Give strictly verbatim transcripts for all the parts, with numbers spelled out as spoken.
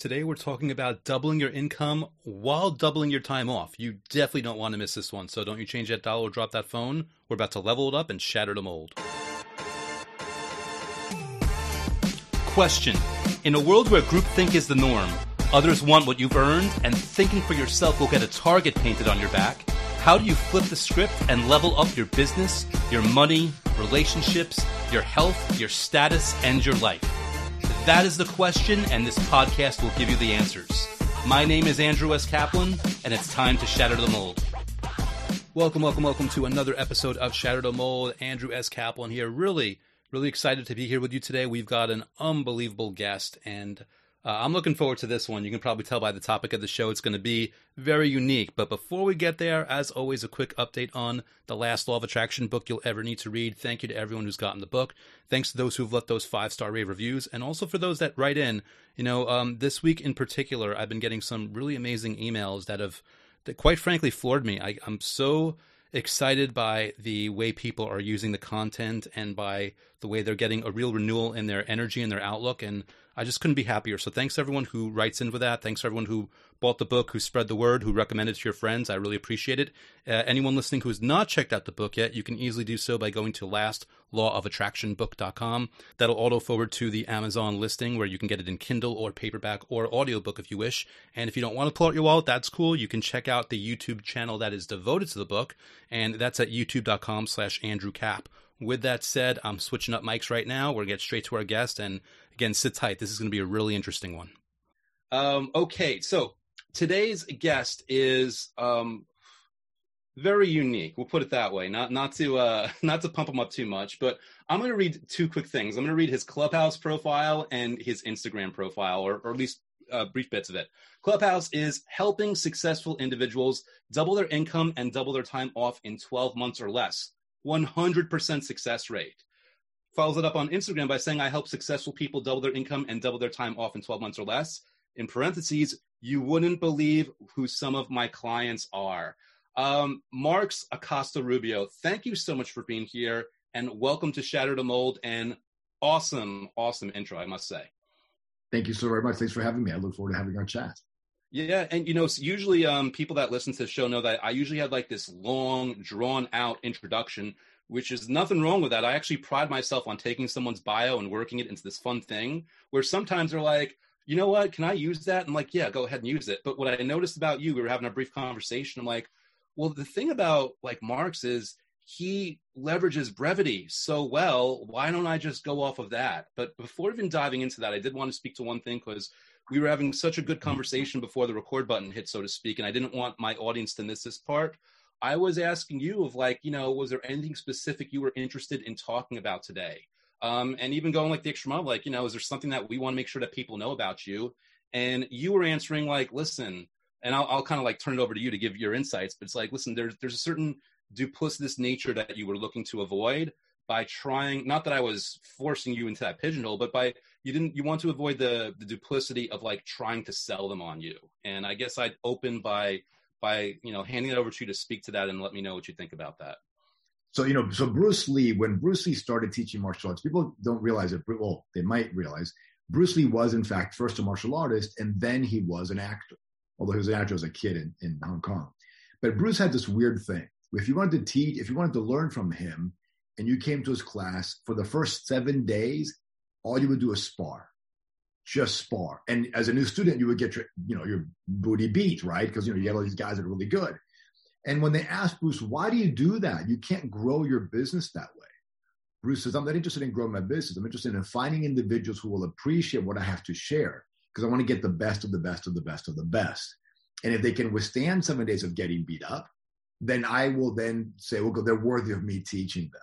Today, we're talking about doubling your income while doubling your time off. You definitely don't want to miss this one. So don't you change that dollar or drop that phone. We're about to level it up and shatter the mold. Question. In a world where groupthink is the norm, others want what you've earned, and thinking for yourself will get a target painted on your back, how do you flip the script and level up your business, your money, relationships, your health, your status, and your life? That is the question, and this podcast will give you the answers. My name is Andrew S. Kaplan, and it's time to shatter the mold. Welcome, welcome, welcome to another episode of Shatter the Mold. Andrew S. Kaplan here. Really, really excited to be here with you today. We've got an unbelievable guest, and uh, I'm looking forward to this one. You can probably tell by the topic of the show, it's going to be very unique. But before we get there, as always, a quick update on the last Law of Attraction book you'll ever need to read. Thank you to everyone who's gotten the book. Thanks to those who've left those five-star rave reviews, and also for those that write in. You know, um, this week in particular, I've been getting some really amazing emails that have, that quite frankly, floored me. I, I'm so excited by the way people are using the content and by the way they're getting a real renewal in their energy and their outlook, and I just couldn't be happier. So thanks to everyone who writes in with that. Thanks to everyone who bought the book, who spread the word, who recommended it to your friends. I really appreciate it. Uh, anyone listening who has not checked out the book yet, you can easily do so by going to last law of attraction book dot com. That'll auto-forward to the Amazon listing where you can get it in Kindle or paperback or audiobook if you wish. And if you don't want to pull out your wallet, that's cool. You can check out the YouTube channel that is devoted to the book, and that's at youtube dot com slash Andrew Kapp. With that said, I'm switching up mics right now. We're going to get straight to our guest. And again, sit tight. This is going to be a really interesting one. Um, okay, so today's guest is um, very unique. We'll put it that way. Not not to uh, not to pump him up too much, but I'm going to read two quick things. I'm going to read his Clubhouse profile and his Instagram profile, or, or at least uh, brief bits of it. Clubhouse is helping successful individuals double their income and double their time off in twelve months or less. one hundred percent success rate. Follows it up on Instagram by saying, I help successful people double their income and double their time off in twelve months or less. In parentheses, you wouldn't believe who some of my clients are. Um, Marcos Acosta Rubio, thank you so much for being here, and welcome to Shatter the Mold, and awesome, awesome intro, I must say. Thank you so very much. Thanks for having me. I look forward to having our chat. Yeah, and you know, so usually um, people that listen to the show know that I usually have like this long, drawn-out introduction, which is nothing wrong with that. I actually pride myself on taking someone's bio and working it into this fun thing, where sometimes they're like, you know what, can I use that? I'm like, yeah, go ahead and use it. But what I noticed about you, we were having a brief conversation, I'm like, well, the thing about like Marcos is he leverages brevity so well, why don't I just go off of that? But before even diving into that, I did want to speak to one thing, because we were having such a good conversation before the record button hit, so to speak, and I didn't want my audience to miss this part. I was asking you of like, you know, was there anything specific you were interested in talking about today? Um, and even going like the extra mile, like, you know, is there something that we want to make sure that people know about you? And you were answering like, listen, and I'll, I'll kind of like turn it over to you to give your insights, but it's like, listen, there's, there's a certain duplicitous nature that you were looking to avoid by trying, not that I was forcing you into that pigeonhole, but by you didn't, you want to avoid the, the duplicity of like trying to sell them on you. And I guess I'd open by, by, you know, handing it over to you to speak to that and let me know what you think about that. So, you know, so Bruce Lee, when Bruce Lee started teaching martial arts, people don't realize it. Well, they might realize Bruce Lee was in fact first a martial artist, and then he was an actor, although he was an actor as a kid in, in Hong Kong. But Bruce had this weird thing. If you wanted to teach, if you wanted to learn from him, and you came to his class, for the first seven days, all you would do is spar, just spar. And as a new student, you would get your, you know, your booty beat, right? Because, you know, you get all these guys that are really good. And when they asked Bruce, why do you do that? You can't grow your business that way. Bruce says, I'm not interested in growing my business. I'm interested in finding individuals who will appreciate what I have to share, because I want to get the best of the best of the best of the best. And if they can withstand seven days of getting beat up, then I will then say, well, they're worthy of me teaching them.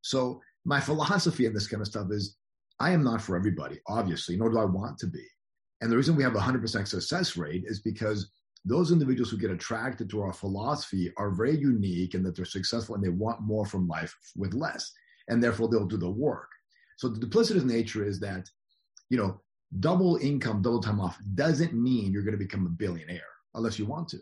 So my philosophy in this kind of stuff is I am not for everybody, obviously, nor do I want to be. And the reason we have a one hundred percent success rate is because those individuals who get attracted to our philosophy are very unique, and that they're successful and they want more from life with less, and therefore they'll do the work. So the duplicitous nature is that, you know, double income, double time off doesn't mean you're going to become a billionaire unless you want to.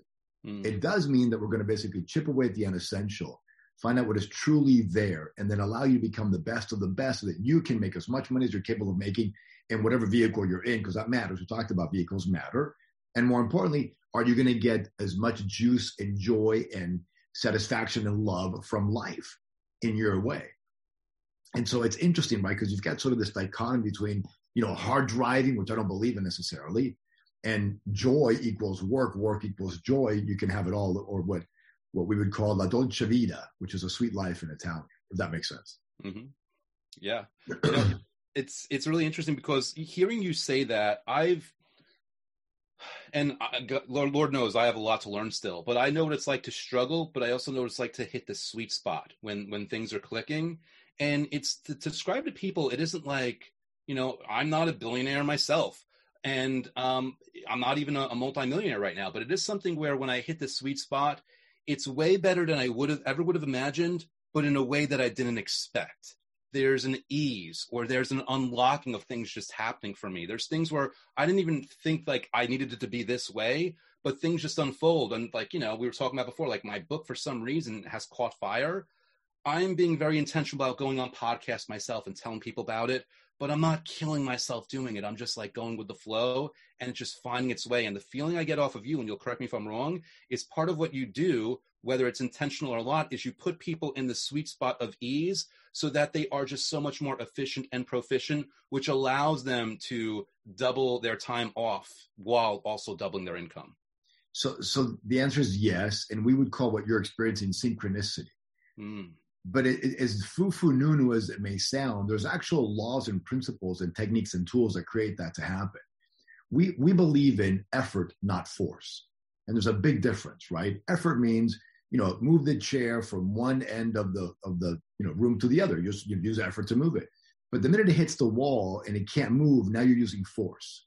Mm. It does mean that we're going to basically chip away at the unessential. Find out what is truly there, and then allow you to become the best of the best so that you can make as much money as you're capable of making in whatever vehicle you're in, because that matters. We talked about vehicles matter. And more importantly, are you going to get as much juice and joy and satisfaction and love from life in your way? And so it's interesting, right? Because you've got sort of this dichotomy between, you know, hard driving, which I don't believe in necessarily, and joy equals work, work equals joy. You can have it all, or what what we would call la dolce vita, which is a sweet life in Italian, if that makes sense. Mm-hmm. Yeah. You know, it's it's really interesting because hearing you say that, I've, and I, Lord, Lord knows I have a lot to learn still, but I know what it's like to struggle, but I also know what it's like to hit the sweet spot when, when things are clicking. And it's to, to describe to people, it isn't like, you know, I'm not a billionaire myself. And um, I'm not even a, a multimillionaire right now, but it is something where when I hit the sweet spot, it's way better than I would have ever would have imagined, but in a way that I didn't expect. There's an ease, or there's an unlocking of things just happening for me. There's things where I didn't even think like I needed it to be this way, but things just unfold. And like, you know, we were talking about before, like my book for some reason has caught fire. I'm being very intentional about going on podcasts myself and telling people about it, but I'm not killing myself doing it. I'm just like going with the flow and it's just finding its way. And the feeling I get off of you, and you'll correct me if I'm wrong, is part of what you do, whether it's intentional or not, is you put people in the sweet spot of ease so that they are just so much more efficient and proficient, which allows them to double their time off while also doubling their income. So, so the answer is yes. And we would call what you're experiencing synchronicity. Mm. But it, it, as foo-foo nunu as it may sound, there's actual laws and principles and techniques and tools that create that to happen. We we believe in effort, not force. And there's a big difference, right? Effort means, you know, move the chair from one end of the of the you know room to the other. You, you use effort to move it. But the minute it hits the wall and it can't move, now you're using force.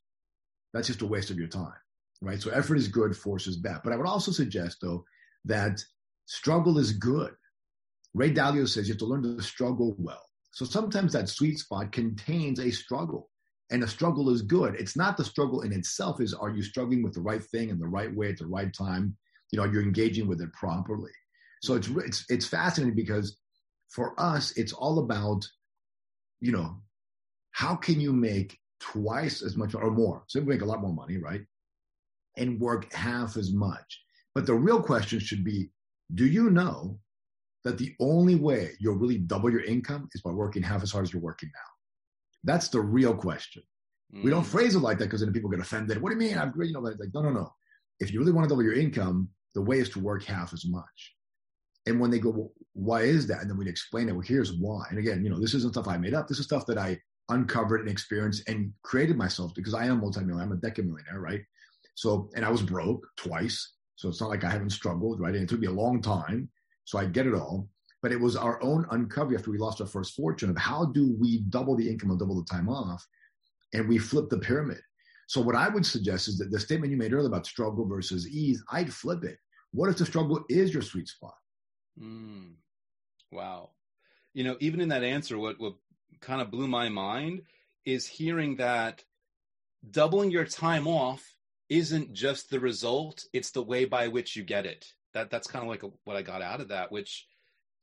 That's just a waste of your time, right? So effort is good, force is bad. But I would also suggest, though, that struggle is good. Ray Dalio says you have to learn to struggle well. So sometimes that sweet spot contains a struggle, and a struggle is good. It's not the struggle in itself. Is are you struggling with the right thing in the right way at the right time? You know, you're engaging with it properly. So it's it's it's fascinating because for us, it's all about, you know, how can you make twice as much or more? So we make a lot more money, right? And work half as much. But the real question should be, do you know that the only way you'll really double your income is by working half as hard as you're working now? That's the real question. Mm. We don't phrase it like that because then people get offended. What do you mean? I'm great. You know, like, no, no, no. If you really want to double your income, the way is to work half as much. And when they go, well, why is that? And then we'd explain it. Well, here's why. And again, you know, this isn't stuff I made up. This is stuff that I uncovered and experienced and created myself, because I am multimillionaire. I'm a decamillionaire, right? So, and I was broke twice. So it's not like I haven't struggled, right? And it took me a long time. So I get it all, but it was our own uncover after we lost our first fortune of how do we double the income and double the time off, and we flip the pyramid. So what I would suggest is that the statement you made earlier about struggle versus ease, I'd flip it. What if the struggle is your sweet spot? Mm. Wow. You know, even in that answer, what, what kind of blew my mind is hearing that doubling your time off isn't just the result, it's the way by which you get it. That that's kind of like a, what I got out of that, which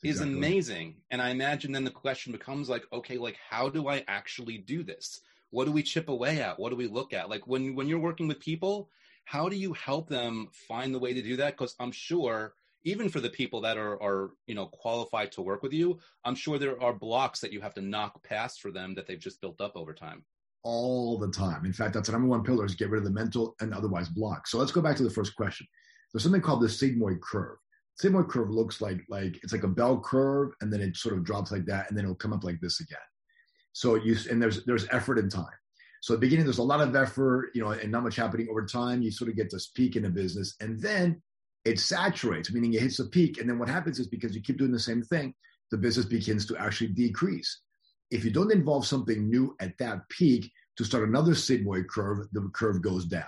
is exactly amazing. And I imagine then the question becomes like, okay, like how do I actually do this? What do we chip away at? What do we look at? Like when, when you're working with people, how do you help them find the way to do that? Because I'm sure even for the people that are, are, you know, qualified to work with you, I'm sure there are blocks that you have to knock past for them that they've just built up over time. All the time. In fact, that's the number one pillar is get rid of the mental and otherwise blocks. So let's go back to the first question. There's something called the sigmoid curve. Sigmoid curve looks like, like it's like a bell curve, and then it sort of drops like that, and then it'll come up like this again. So you, and there's there's effort and time. So at the beginning, there's a lot of effort, you know, and not much happening over time. You sort of get this peak in a business, and then it saturates, meaning it hits a peak. And then what happens is because you keep doing the same thing, the business begins to actually decrease. If you don't involve something new at that peak to start another sigmoid curve, the curve goes down.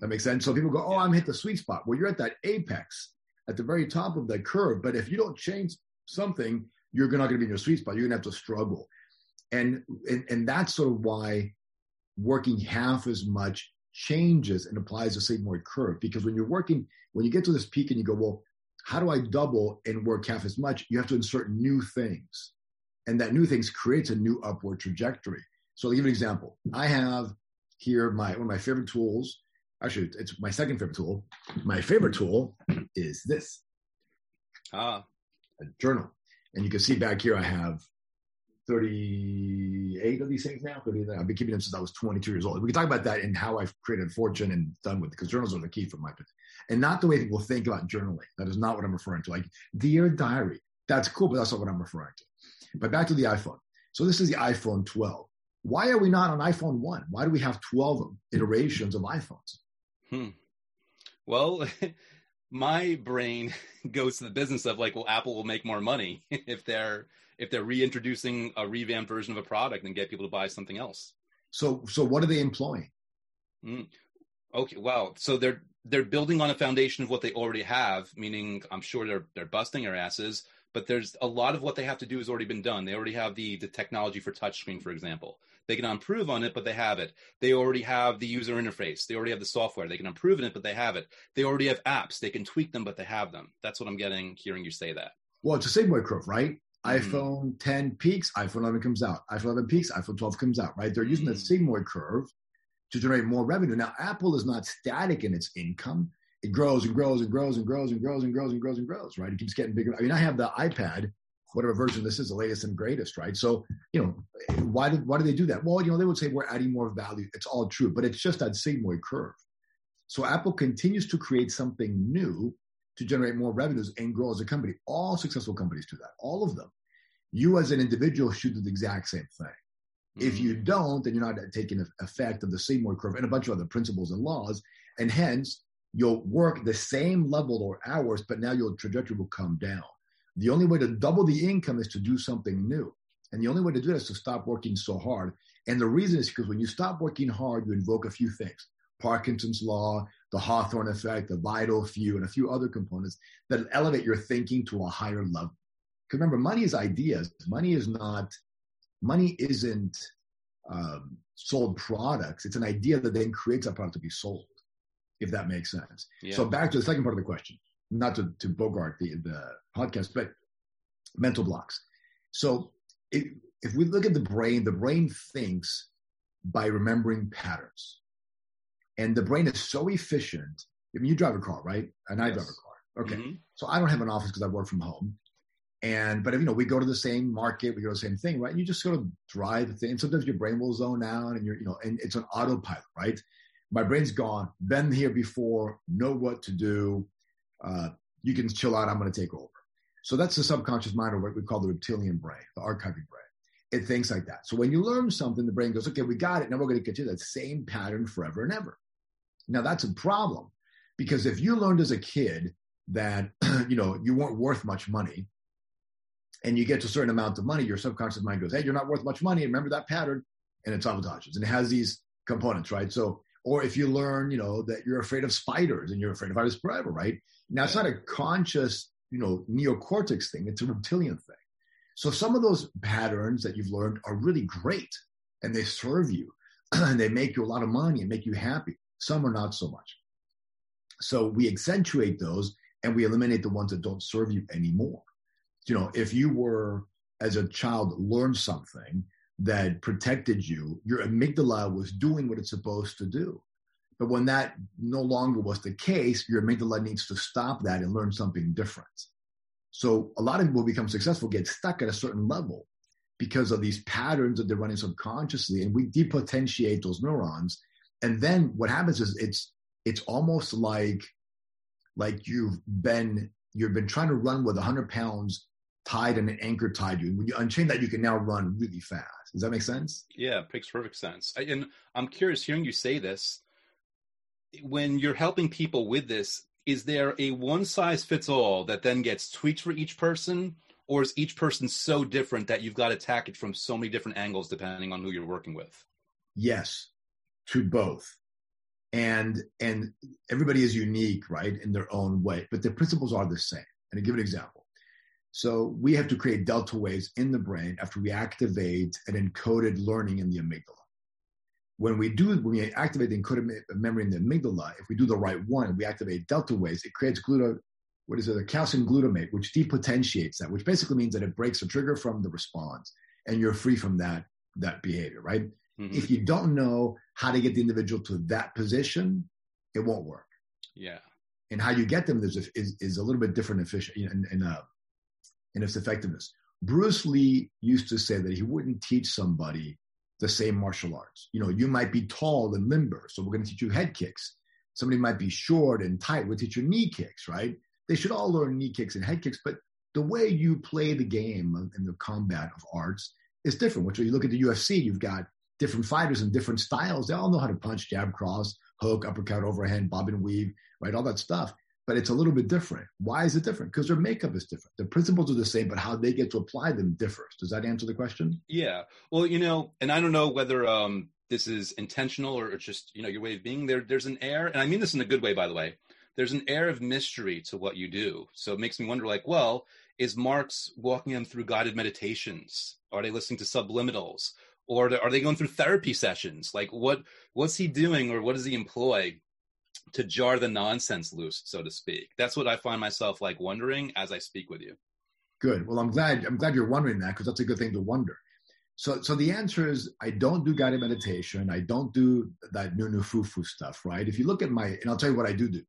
That makes sense. So people go, oh, yeah. I'm hit the sweet spot. Well, you're at that apex at the very top of that curve. But if you don't change something, you're not going to be in your sweet spot. You're going to have to struggle. And, and and that's sort of why working half as much changes and applies the sigmoid curve. Because when you're working, when you get to this peak and you go, well, how do I double and work half as much? You have to insert new things. And that new things creates a new upward trajectory. So I'll give you an example. I have here my one of my favorite tools. Actually, it's my second favorite tool. My favorite tool is this. Ah. A journal. And you can see back here I have thirty-eight of these things now. I've been keeping them since I was twenty-two years old. We can talk about that and how I've created fortune and done with it, because journals are the key for my opinion. And not the way people think about journaling. That is not what I'm referring to. Like, dear diary. That's cool, but that's not what I'm referring to. But back to the iPhone. So this is the iPhone twelve. Why are we not on iPhone one? Why do we have twelve of iterations of iPhones? Hmm. Well, my brain goes to the business of like, well, Apple will make more money if they're if they're reintroducing a revamped version of a product and get people to buy something else. So so what are they employing? Hmm. Okay, wow. So they're they're building on a foundation of what they already have, meaning I'm sure they're they're busting their asses. But there's a lot of what they have to do has already been done. They already have the, the technology for touchscreen, for example. They can improve on it, but they have it. They already have the user interface. They already have the software. They can improve on it, but they have it. They already have apps. They can tweak them, but they have them. That's what I'm getting, hearing you say that. Well, it's a sigmoid curve, right? Mm-hmm. iPhone ten peaks, iPhone eleven comes out. iPhone eleven peaks, iPhone twelve comes out, right? They're using mm-hmm. the sigmoid curve to generate more revenue. Now, Apple is not static in its income. It grows and grows and grows and grows and grows and grows and grows and grows, right? It keeps getting bigger. I mean, I have the iPad, whatever version this is, the latest and greatest, right? So, you know, why did why do they do that? Well, you know, they would say we're adding more value. It's all true, but it's just that sigmoid curve. So Apple continues to create something new to generate more revenues and grow as a company. All successful companies do that, all of them. You as an individual should do the exact same thing. Mm-hmm. If you don't, then you're not taking effect of the sigmoid curve and a bunch of other principles and laws, and hence, you'll work the same level or hours, but now your trajectory will come down. The only way to double the income is to do something new. And the only way to do that is to stop working so hard. And the reason is because when you stop working hard, you invoke a few things. Parkinson's law, the Hawthorne effect, the vital few, and a few other components that elevate your thinking to a higher level. Because remember, money is ideas. Money is not, money isn't um, sold products. It's an idea that then creates a product to be sold. If that makes sense. Yeah. So back to the second part of the question, not to, to Bogart the, the podcast, but mental blocks. So if, if we look at the brain, the brain thinks by remembering patterns. And the brain is so efficient. I mean, you drive a car, right? And I yes. drive a car. Okay. Mm-hmm. So I don't have an office because I work from home. And, but if, you know, we go to the same market, we go to the same thing, right? And you just sort of drive the thing. And sometimes your brain will zone out and you're, you know, and it's an autopilot, right? My brain's gone, been here before, know what to do. Uh, you can chill out, I'm going to take over. So that's the subconscious mind, or what we call the reptilian brain, the archiving brain. It thinks like that. So when you learn something, the brain goes, okay, we got it. Now we're going to continue that same pattern forever and ever. Now that's a problem, because if you learned as a kid that, you know, you weren't worth much money, and you get to a certain amount of money, your subconscious mind goes, hey, you're not worth much money. Remember that pattern? And it sabotages. And it has these components, right? So, or if you learn, you know, that you're afraid of spiders and you're afraid of spiders forever, right? Now, it's not a conscious, you know, neocortex thing. It's a reptilian thing. So some of those patterns that you've learned are really great, and they serve you, and they make you a lot of money and make you happy. Some are not so much. So we accentuate those, and we eliminate the ones that don't serve you anymore. You know, if you were, as a child, learned something that protected you, your amygdala was doing what it's supposed to do. But when that no longer was the case, your amygdala needs to stop that and learn something different. So a lot of people who become successful get stuck at a certain level because of these patterns that they're running subconsciously, and we depotentiate those neurons. And then what happens is it's it's almost like like you've been you've been trying to run with one hundred pounds tied and an anchor tied you. When you unchain that, you can now run really fast. Does that make sense? Yeah, it makes perfect sense. I, and I'm curious, hearing you say this, when you're helping people with this, is there a one-size-fits-all that then gets tweaked for each person, or is each person so different that you've got to attack it from so many different angles depending on who you're working with? Yes, to both. And, and everybody is unique, right, in their own way, but the principles are the same. And to give an example, so we have to create delta waves in the brain after we activate an encoded learning in the amygdala. When we do, when we activate the encoded memory in the amygdala, if we do the right one, we activate delta waves, it creates gluta, what is it, the calcium glutamate, which depotentiates that, which basically means that it breaks the trigger from the response, and you're free from that that behavior, right? Mm-hmm. If you don't know how to get the individual to that position, it won't work. Yeah. And how you get them is is, is a little bit different efficient in, in, uh, in its effectiveness. Bruce Lee used to say that he wouldn't teach somebody the same martial arts. You know, you might be tall and limber, so we're going to teach you head kicks. Somebody might be short and tight, we'll teach you knee kicks, right? They should all learn knee kicks and head kicks, but the way you play the game in the combat of arts is different. Which, when you look at the U F C, you've got different fighters and different styles. They all know how to punch, jab, cross, hook, uppercut, overhand, bobbin, weave, right? All that stuff. But it's a little bit different. Why is it different? Because their makeup is different. The principles are the same, but how they get to apply them differs. Does that answer the question? Yeah. Well, you know, and I don't know whether um, this is intentional or just, you know, your way of being there. There's an air, and I mean this in a good way, by the way. There's an air of mystery to what you do. So it makes me wonder, like, well, is Marx walking them through guided meditations? Are they listening to subliminals? Or are they going through therapy sessions? Like, what what's he doing, or what does he employ to jar the nonsense loose, so to speak? That's what I find myself like wondering as I speak with you. Good. Well, I'm glad I'm glad you're wondering that, because that's a good thing to wonder. So so the answer is, I don't do guided meditation. I don't do that new new foo foo stuff, right? If you look at my, and I'll tell you what I do do.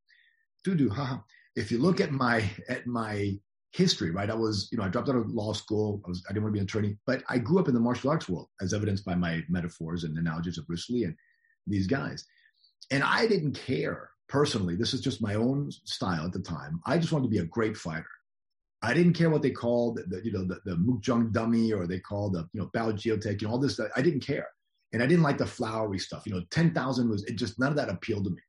Do do, haha. If you look at my at my history, right? I was, you know, I dropped out of law school. I was I didn't want to be an attorney, but I grew up in the martial arts world, as evidenced by my metaphors and analogies of Bruce Lee and these guys. And I didn't care personally. This is just my own style at the time. I just wanted to be a great fighter. I didn't care what they called the, you know, the, the Mook Jung dummy, or they called the, you know, Bao Geotech, you know, all this. I didn't care, and I didn't like the flowery stuff. You know, ten thousand was it just none of that appealed to me,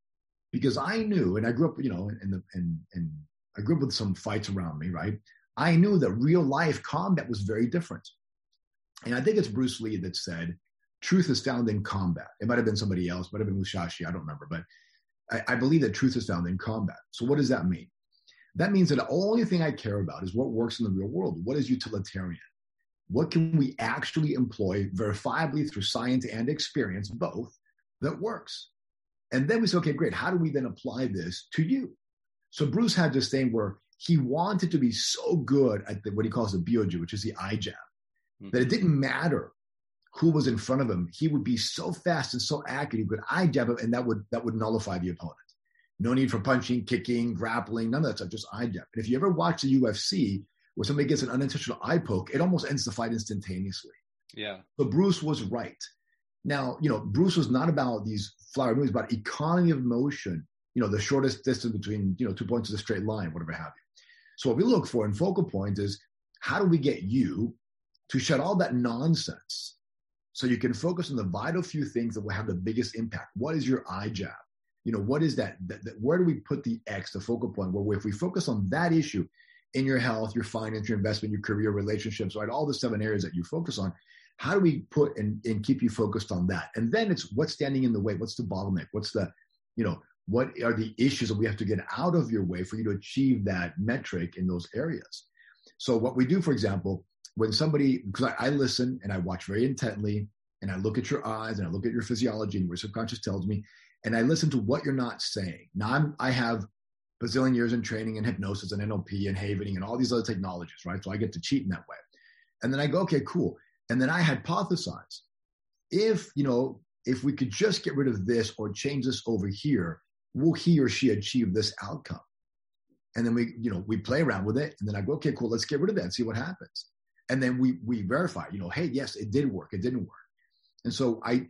because I knew, and I grew up, you know, in the and and I grew up with some fights around me, right? I knew that real life combat was very different, and I think it's Bruce Lee that said, "Truth is found in combat." It might have been somebody else, might have been Musashi, I don't remember, but I, I believe that truth is found in combat. So what does that mean? That means that the only thing I care about is what works in the real world. What is utilitarian? What can we actually employ verifiably through science and experience, both, that works? And then we say, okay, great, how do we then apply this to you? So Bruce had this thing where he wanted to be so good at the, what he calls the B O J, which is the eye jab, mm-hmm. that it didn't matter who was in front of him. He would be so fast and so accurate, he could eye jab him, and that would that would nullify the opponent. No need for punching, kicking, grappling, none of that stuff, just eye jab. And if you ever watch the U F C, where somebody gets an unintentional eye poke, it almost ends the fight instantaneously. Yeah. So Bruce was right. Now, you know, Bruce was not about these flower movies, about economy of motion, you know, the shortest distance between, you know, two points of a straight line, whatever have you. So what we look for in focal point is, how do we get you to shut all that nonsense so you can focus on the vital few things that will have the biggest impact? What is your eye jab? You know, what is that, that, that? Where do we put the X, the focal point? Where if we focus on that issue in your health, your finance, your investment, your career, relationships, right? All the seven areas that you focus on, how do we put and, and keep you focused on that? And then it's what's standing in the way? What's the bottleneck? What's the, you know, what are the issues that we have to get out of your way for you to achieve that metric in those areas? So what we do, for example, when somebody, because I, I listen and I watch very intently, and I look at your eyes and I look at your physiology and what your subconscious tells me, and I listen to what you're not saying. Now, I'm, I have bazillion years in training in hypnosis and N L P and havening and all these other technologies, right? So I get to cheat in that way. And then I go, okay, cool. And then I hypothesize, if, you know, if we could just get rid of this or change this over here, will he or she achieve this outcome? And then we, you know, we play around with it. And then I go, okay, cool, let's get rid of that and see what happens. And then we we verify, you know, hey, yes, it did work, it didn't work. And so I,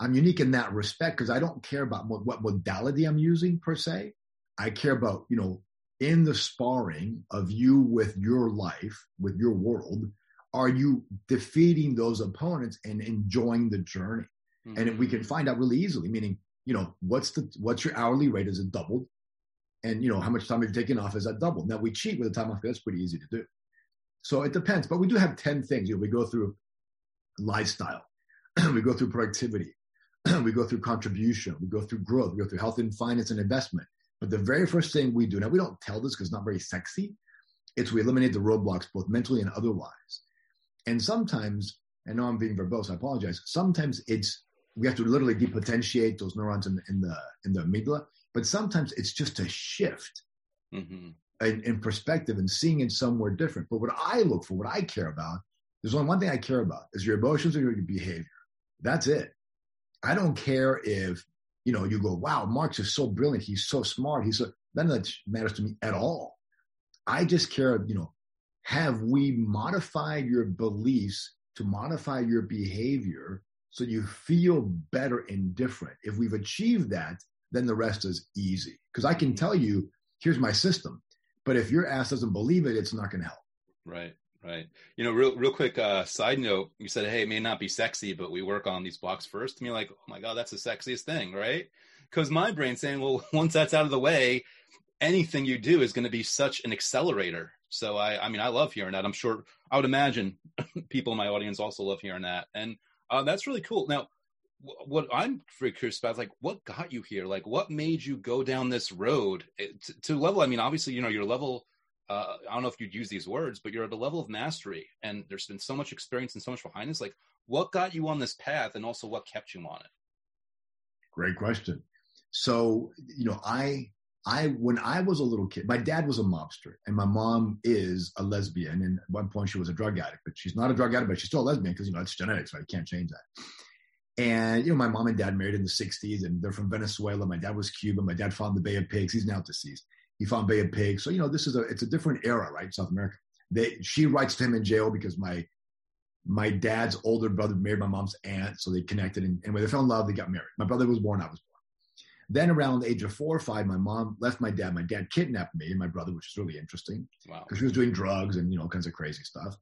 I'm unique in that respect, because I don't care about what, what modality I'm using per se. I care about, you know, in the sparring of you with your life, with your world, are you defeating those opponents and enjoying the journey? Mm-hmm. And we can find out really easily, meaning, you know, what's the what's your hourly rate? Is it doubled? And, you know, how much time have you taken off? Is that doubled? Now, we cheat with the time off. That's pretty easy to do. So it depends. But we do have ten things. You know, we go through lifestyle. We go through productivity. We go through contribution. We go through growth. We go through health and finance and investment. But the very first thing we do, now we don't tell this because it's not very sexy, it's we eliminate the roadblocks, both mentally and otherwise. And sometimes, and now I'm being verbose, I apologize. Sometimes it's, we have to literally depotentiate those neurons in, in the in the amygdala. But sometimes it's just a shift. Mm-hmm. in perspective and seeing it somewhere different. But what I look for, what I care about, there's only one thing I care about, is your emotions or your behavior. That's it. I don't care if, you know, you go, wow, Marx is so brilliant. He's so smart. He's so, none of that matters to me at all. I just care, you know, have we modified your beliefs to modify your behavior so you feel better and different? If we've achieved that, then the rest is easy. Because I can tell you, here's my system. But if your ass doesn't believe it, it's not going to help. Right, right. You know, real real quick uh, side note, you said, hey, it may not be sexy, but we work on these blocks first. And you're like, oh my God, that's the sexiest thing, right? Because my brain's saying, well, once that's out of the way, anything you do is going to be such an accelerator. So I, I mean, I love hearing that. I'm sure, I would imagine people in my audience also love hearing that. And uh, that's really cool. Now, what I'm curious about is, like, what got you here? Like, what made you go down this road to, to level? I mean, obviously, you know, your level, uh, I don't know if you'd use these words, but you're at a level of mastery and there's been so much experience and so much behind this. Like, what got you on this path and also what kept you on it? Great question. So, you know, I, I, when I was a little kid, my dad was a mobster and my mom is a lesbian. And at one point she was a drug addict, but she's not a drug addict, but she's still a lesbian because, you know, it's genetics, right? You can't change that. And, you know, my mom and dad married in the sixties and they're from Venezuela. My dad was Cuban. My dad found the Bay of Pigs. He's now deceased. He found Bay of Pigs. So, you know, this is a, it's a different era, right? South America. They, she writes to him in jail because my, my dad's older brother married my mom's aunt. So they connected. And anyway, they fell in love. They got married. My brother was born. I was born. Then around the age of four or five, my mom left my dad. My dad kidnapped me and my brother, which is really interesting because wow. she was doing drugs and, you know, all kinds of crazy stuff.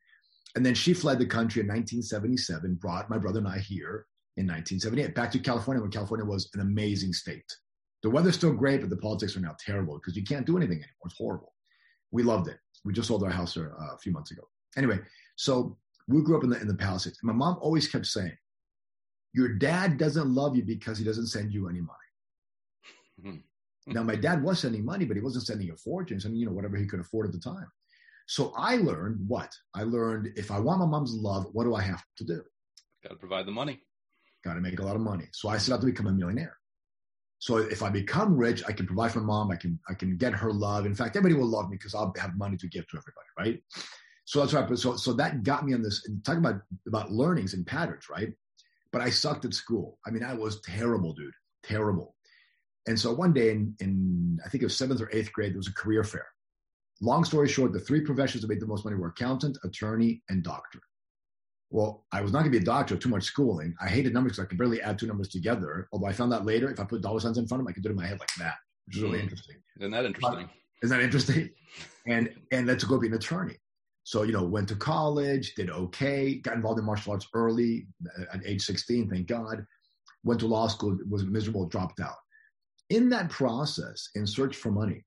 And then she fled the country in nineteen seventy-seven, brought my brother and I here in nineteen seventy-eight, back to California, when California was an amazing state. The weather's still great, but the politics are now terrible because you can't do anything anymore. It's horrible. We loved it. We just sold our house here, uh, a few months ago. Anyway, so we grew up in the, in the Palisades. My mom always kept saying, your dad doesn't love you because he doesn't send you any money. Mm-hmm. Now, my dad was sending money, but he wasn't sending a fortune. Sending, you know, whatever he could afford at the time. So I learned what? I learned if I want my mom's love, what do I have to do? Got to provide the money. Got to make a lot of money. So I set out to become a millionaire. So if I become rich, I can provide for mom. I can I can get her love. In fact, everybody will love me because I'll have money to give to everybody, right? So that's right. So so that got me on this. And talking about about learnings and patterns, right? But I sucked at school. I mean, I was terrible, dude, terrible. And so one day in in I think it was seventh or eighth grade, there was a career fair. Long story short, the three professions that made the most money were accountant, attorney, and doctor. Well, I was not going to be a doctor, too much schooling. I hated numbers because I could barely add two numbers together. Although I found out later, if I put dollar signs in front of them, I could do it in my head like that, which is really mm. interesting. Isn't that interesting? But, isn't that interesting? And and let's go be an attorney. So, you know, went to college, did okay, got involved in martial arts early at age sixteen, thank God. Went to law school, was miserable, dropped out. In that process, in search for money,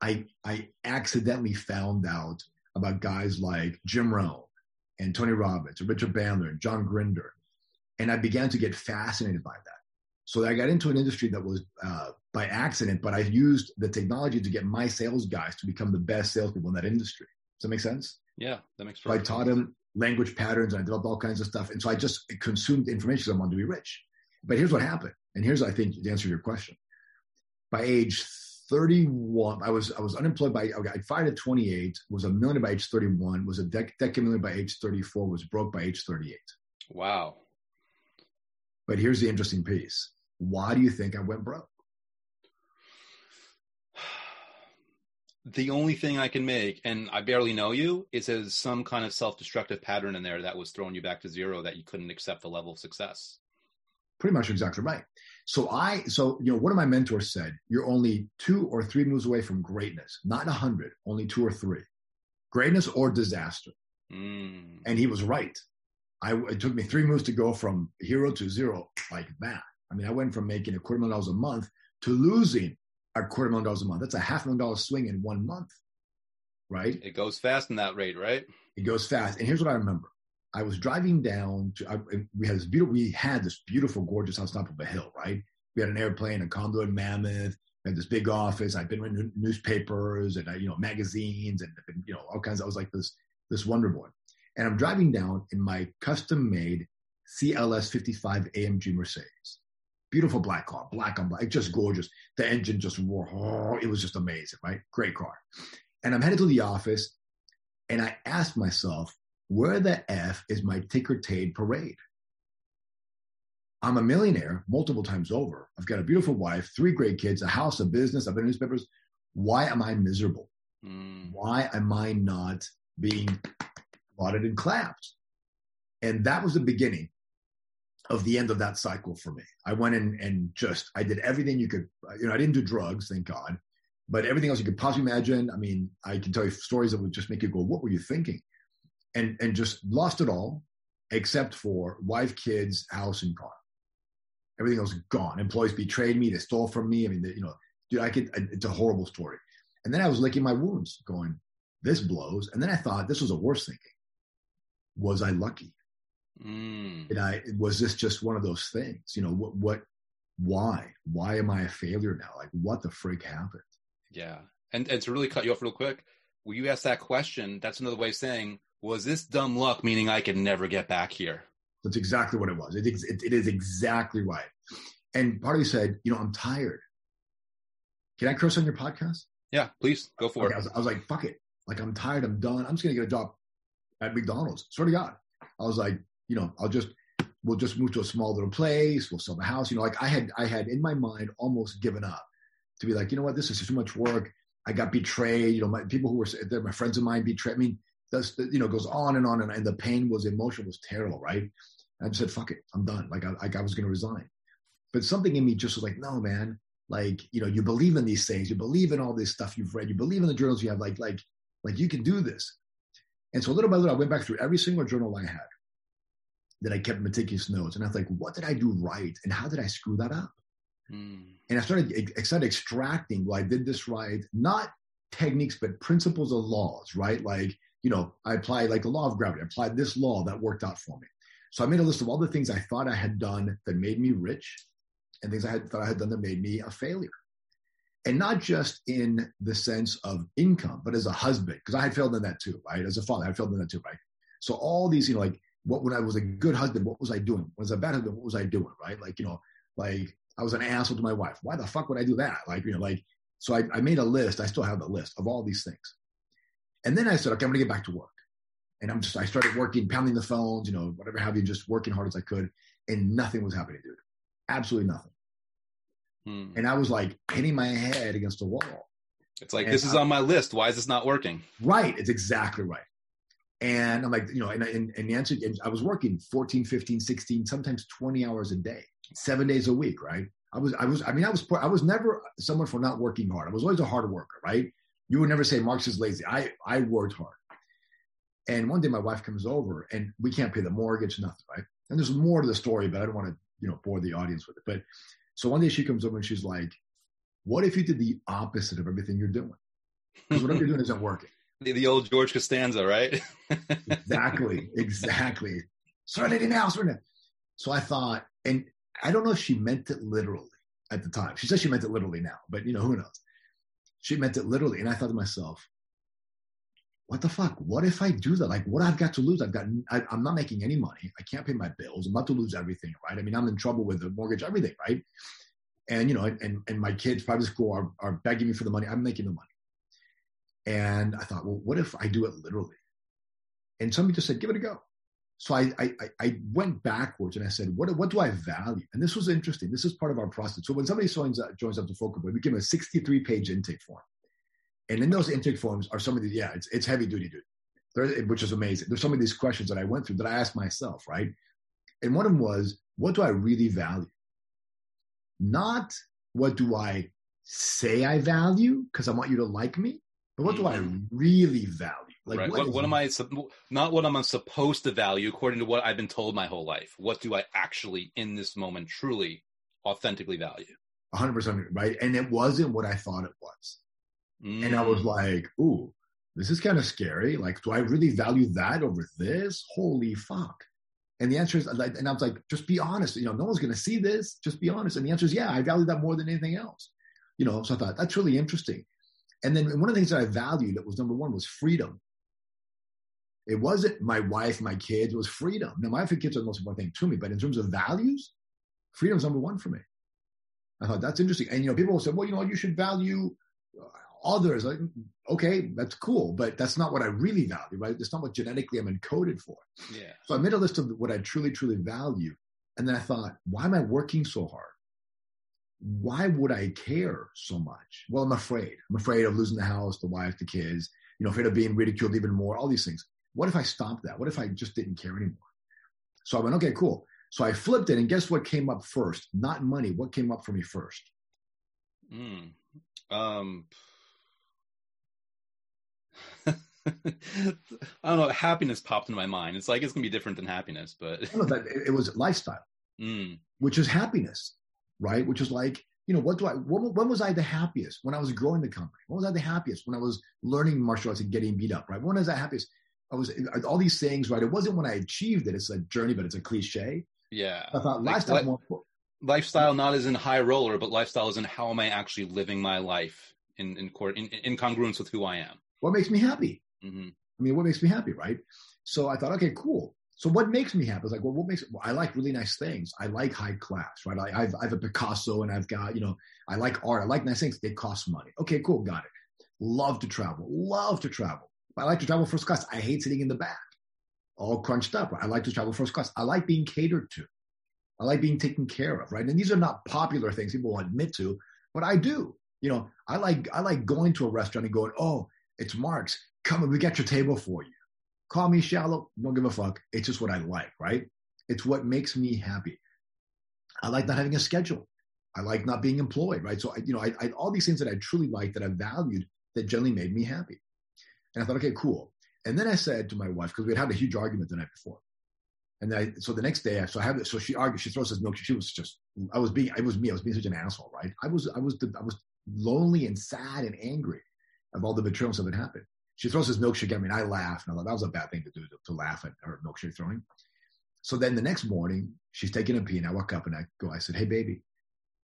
I I accidentally found out about guys like Jim Rohn, and Tony Robbins, and Richard Bandler, and John Grinder. And I began to get fascinated by that. So I got into an industry that was uh, by accident, but I used the technology to get my sales guys to become the best salespeople in that industry. Does that make sense? Yeah, that makes perfect sense. So I taught them language patterns, and I developed all kinds of stuff. And so I just consumed information because I wanted to be rich. But here's what happened. And here's, I think, the answer to your question. By age thirty-one, I was I was unemployed by, I fired at twenty-eight, was a millionaire by age thirty-one, was a dec- decamillionaire by age thirty-four, was broke by age thirty-eight. Wow. But here's the interesting piece. Why do you think I went broke? The only thing I can make, and I barely know you, is there's some kind of self-destructive pattern in there that was throwing you back to zero that you couldn't accept the level of success. Pretty much exactly right. So I, so, you know, one of my mentors said, you're only two or three moves away from greatness, not a hundred, only two or three, greatness or disaster. Mm. And he was right. I, it took me three moves to go from hero to zero like that. I mean, I went from making a quarter million dollars a month to losing a quarter million dollars a month. That's a half million dollar swing in one month, right? It goes fast in that rate, right? It goes fast. And here's what I remember. I was driving down to, I, we had this beautiful, we had this beautiful, gorgeous house on top of a hill, right? We had an airplane, a condo in Mammoth, we had this big office. I'd been reading newspapers and, you know, magazines and, you know, all kinds of, I was like this, this wonder boy. And I'm driving down in my custom made C L S fifty-five A M G Mercedes. Beautiful black car, black on black, just gorgeous. The engine just, whoa, it was just amazing, right? Great car. And I'm headed to the office, and I asked myself, where the F is my ticker-tape parade? I'm a millionaire multiple times over. I've got a beautiful wife, three great kids, a house, a business. I've been in newspapers. Why am I miserable? Mm. Why am I not being lauded and clapped? And that was the beginning of the end of that cycle for me. I went in and just, I did everything you could, you know, I didn't do drugs, thank God, but everything else you could possibly imagine. I mean, I can tell you stories that would just make you go, what were you thinking? And, and just lost it all, except for wife, kids, house, and car. Everything else gone. Employees betrayed me. They stole from me. I mean, they, you know, dude, I could, I, it's a horrible story. And then I was licking my wounds going, this blows. And then I thought, this was the worst thinking. Was I lucky? Mm. Did I, was this just one of those things? You know, what, what, why, why am I a failure now? Like, what the frick happened? Yeah. And, and to really cut you off real quick, when you ask that question, that's another way of saying, was this dumb luck, meaning I can never get back here? That's exactly what it was. It, it, it is exactly right. And part of me said, you know, I'm tired. Can I curse on your podcast? Yeah, please. Go for okay, it. I was, I was like, fuck it. Like, I'm tired. I'm done. I'm just going to get a job at McDonald's. Swear to God. I was like, you know, I'll just, we'll just move to a small little place. We'll sell the house. You know, like I had, I had in my mind almost given up to be like, you know what, this is too much work. I got betrayed. You know, my people who were, they're my friends of mine betrayed. I mean, that's, the, you know, goes on and on. And, and the pain was, emotion was terrible. Right. And I just said, fuck it, I'm done. Like I, like I was going to resign, but something in me just was like, no, man, like, you know, you believe in these things, you believe in all this stuff you've read, you believe in the journals you have, like, like, like you can do this. And so little by little, I went back through every single journal I had that I kept meticulous notes. And I was like, what did I do right? And how did I screw that up? Mm. And I started, I started extracting, well, I did this right, not techniques, but principles of laws, right? Like, you know, I applied like the law of gravity, I applied this law that worked out for me. So I made a list of all the things I thought I had done that made me rich and things I had thought I had done that made me a failure. And not just in the sense of income, but as a husband, because I had failed in that too, right? As a father, I had failed in that too, right? So all these, you know, like, what, when I was a good husband, what was I doing? When I was a bad husband, what was I doing, right? Like, you know, like I was an asshole to my wife. Why the fuck would I do that? Like, you know, like, so I, I made a list. I still have the list of all these things. And then I said, okay, I'm going to get back to work. And I'm just, I started working, pounding the phones, you know, whatever have you, just working hard as I could. And nothing was happening, dude. Absolutely nothing. Hmm. And I was like hitting my head against a wall. It's like, and this is I, on my list. Why is this not working? Right. It's exactly right. And I'm like, you know, and, and, and the answer, and I was working fourteen, fifteen, sixteen, sometimes twenty hours a day, seven days a week. Right. I was, I was, I mean, I was, poor. I was never someone for not working hard. I was always a hard worker. Right. You would never say Marx is lazy. I, I worked hard. And one day my wife comes over and we can't pay the mortgage, nothing. Right. And there's more to the story, but I don't want to, you know, bore the audience with it. But so one day she comes over and she's like, what if you did the opposite of everything you're doing? Because whatever you're doing isn't working. The, the old George Costanza, right? Exactly, exactly. Start it now, start it. So I thought, and I don't know if she meant it literally at the time. She says she meant it literally now, but you know, who knows? She meant it literally. And I thought to myself, what the fuck? What if I do that? Like, what I've got to lose? I've got, I, I'm not making any money. I can't pay my bills. I'm about to lose everything, right? I mean, I'm in trouble with the mortgage, everything, right? And, you know, and, and my kids, private school are, are begging me for the money. I'm making the money. And I thought, well, what if I do it literally? And somebody just said, give it a go. So I, I, I went backwards and I said, what, what do I value? And this was interesting. This is part of our process. So when somebody joins up, joins up to Focal Point, we give them a sixty-three page intake form. And in those intake forms are some of these, yeah, it's, it's heavy duty, dude, there, which is amazing. There's some of these questions that I went through that I asked myself, right? And one of them was, what do I really value? Not what do I say I value because I want you to like me, but what do I really value? Like, right. what, what, what am I, not what I'm supposed to value according to what I've been told my whole life. What do I actually in this moment truly, authentically value? one hundred percent, right? And it wasn't what I thought it was. Mm. And I was like, ooh, this is kind of scary. Like, do I really value that over this? Holy fuck. And the answer is, and I was like, just be honest. You know, no one's going to see this. Just be honest. And the answer is, yeah, I value that more than anything else. You know, so I thought, that's really interesting. And then one of the things that I valued that was number one was freedom. It wasn't my wife, my kids, it was freedom. Now, my wife and kids are the most important thing to me, but in terms of values, freedom's number one for me. I thought, that's interesting. And, you know, people said, well, you know, you should value others. Like, okay, that's cool, but that's not what I really value, right? That's not what genetically I'm encoded for. Yeah. So I made a list of what I truly, truly value. And then I thought, why am I working so hard? Why would I care so much? Well, I'm afraid. I'm afraid of losing the house, the wife, the kids, you know, afraid of being ridiculed even more, all these things. What if I stopped that? What if I just didn't care anymore? So I went, okay, cool. So I flipped it, and guess what came up first? Not money. What came up for me first? Mm. Um, I don't know. Happiness popped into my mind. It's like, it's going to be different than happiness, but... no, but it, it was lifestyle, mm. which is happiness. Right? Which is like, you know, what do I, when, when was I the happiest? When I was growing the company. When was I the happiest? When I was learning martial arts and getting beat up, right? When was I happiest? I was, all these things, right? It wasn't when I achieved it. It's a journey, but it's a cliche. Yeah. I thought like, lifestyle, li- more lifestyle, not as in high roller, but lifestyle as in how am I actually living my life in, in, in, in congruence with who I am? What makes me happy? Mm-hmm. I mean, what makes me happy, right? So I thought, okay, cool. So what makes me happy? It's like, well, what makes it? Well, I like really nice things. I like high class, right? I, I've, I have a Picasso, and I've got, you know, I like art. I like nice things. They cost money. Okay, cool. Got it. Love to travel. Love to travel. I like to travel first class. I hate sitting in the back, all crunched up. Right? I like to travel first class. I like being catered to. I like being taken care of, right? And these are not popular things people will admit to, but I do. You know, I like, I like going to a restaurant and going, oh, it's Mark's. Come and we got your table for you. Call me shallow, don't give a fuck. It's just what I like, right? It's what makes me happy. I like not having a schedule. I like not being employed, right? So, I, you know, I, I all these things that I truly liked, that I valued, that generally made me happy. And I thought, okay, cool. And then I said to my wife, because we had had a huge argument the night before. And then I, so the next day, I, so I have, so she argued, she throws this milk. She was just, I was being, it was me, I was being such an asshole, right? I was, I was, the, I was lonely and sad and angry of all the betrayals that had happened. She throws this milkshake at me, and I laugh. And I thought, that was a bad thing to do, to, to laugh at her milkshake throwing. So then the next morning, she's taking a pee, and I walk up, and I go, I said, hey, baby,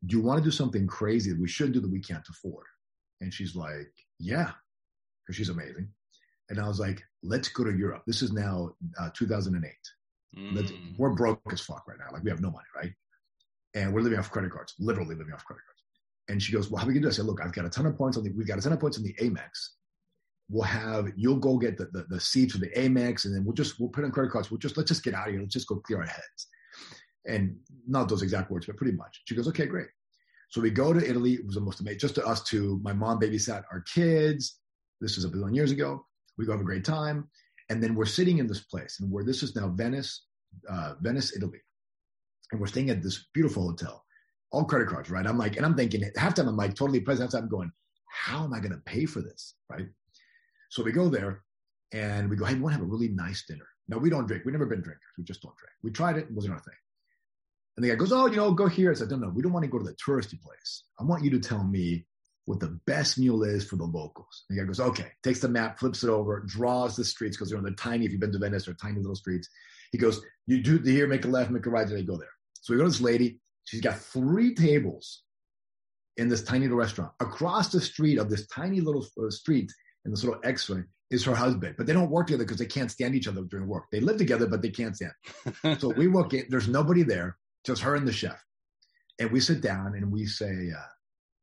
do you want to do something crazy that we shouldn't do that we can't afford? And she's like, yeah, because she's amazing. And I was like, let's go to Europe. This is now uh, two thousand eight. Mm. Let's, we're broke as fuck right now. Like, we have no money, right? And we're living off credit cards, literally living off credit cards. And she goes, well, how are we going to do? I said, look, I've got a ton of points on the, we've got a ton of points on the Amex. We'll have, you'll go get the, the, the seats for the Amex, and then we'll just, we'll put in credit cards. We'll just, let's just get out of here. Let's just go clear our heads. And not those exact words, but pretty much. She goes, okay, great. So we go to Italy. It was the most amazing, just to us two. My mom babysat our kids. This was a billion years ago. We go have a great time. And then we're sitting in this place, and where this is now Venice, uh, Venice, Italy. And we're staying at this beautiful hotel, all credit cards, right? I'm like, and I'm thinking, half time I'm like totally present. Half time I'm going, how am I going to pay for this, right? So we go there, and we go, hey, we want to have a really nice dinner. Now, we don't drink. We've never been drinkers. We just don't drink. We tried it. It wasn't our thing. And the guy goes, oh, you know, go here. I said, no, no, we don't want to go to the touristy place. I want you to tell me what the best meal is for the locals. And the guy goes, okay. Takes the map, flips it over, draws the streets, because they're on the tiny, if you've been to Venice, they're tiny little streets. He goes, you do here, make a left, make a right, and they go there. So we go to this lady. She's got three tables in this tiny little restaurant. Across the street of this tiny little uh, street, and this little X-ray is her husband. But they don't work together because they can't stand each other during work. They live together, but they can't stand. So we walk in. There's nobody there, just her and the chef. And we sit down, and we say, uh,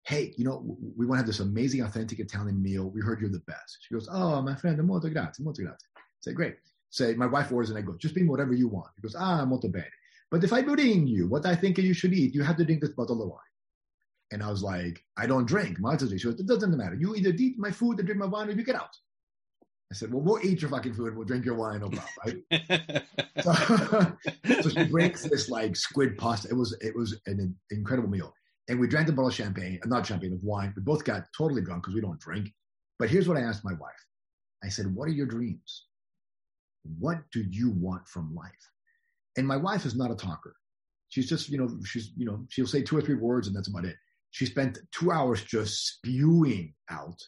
hey, you know, we want to have this amazing, authentic Italian meal. We heard you're the best. She goes, oh, my friend, molto grazie, molto grazie. I say, great. Say, my wife orders, and I go, just bring whatever you want. She goes, ah, molto bene. But if I bring you what I think you should eat, you have to drink this bottle of wine. And I was like, I don't drink. My sister, she goes, it doesn't matter. You either eat my food or drink my wine, or you get out. I said, well, we'll eat your fucking food. We'll drink your wine. No problem. Right? so, so she drinks this like squid pasta. It was it was an incredible meal. And we drank a bottle of champagne, not champagne, of wine. We both got totally drunk because we don't drink. But here's what I asked my wife. I said, what are your dreams? What do you want from life? And my wife is not a talker. She's just, you know, she's, you know, she'll say two or three words, and that's about it. She spent two hours just spewing out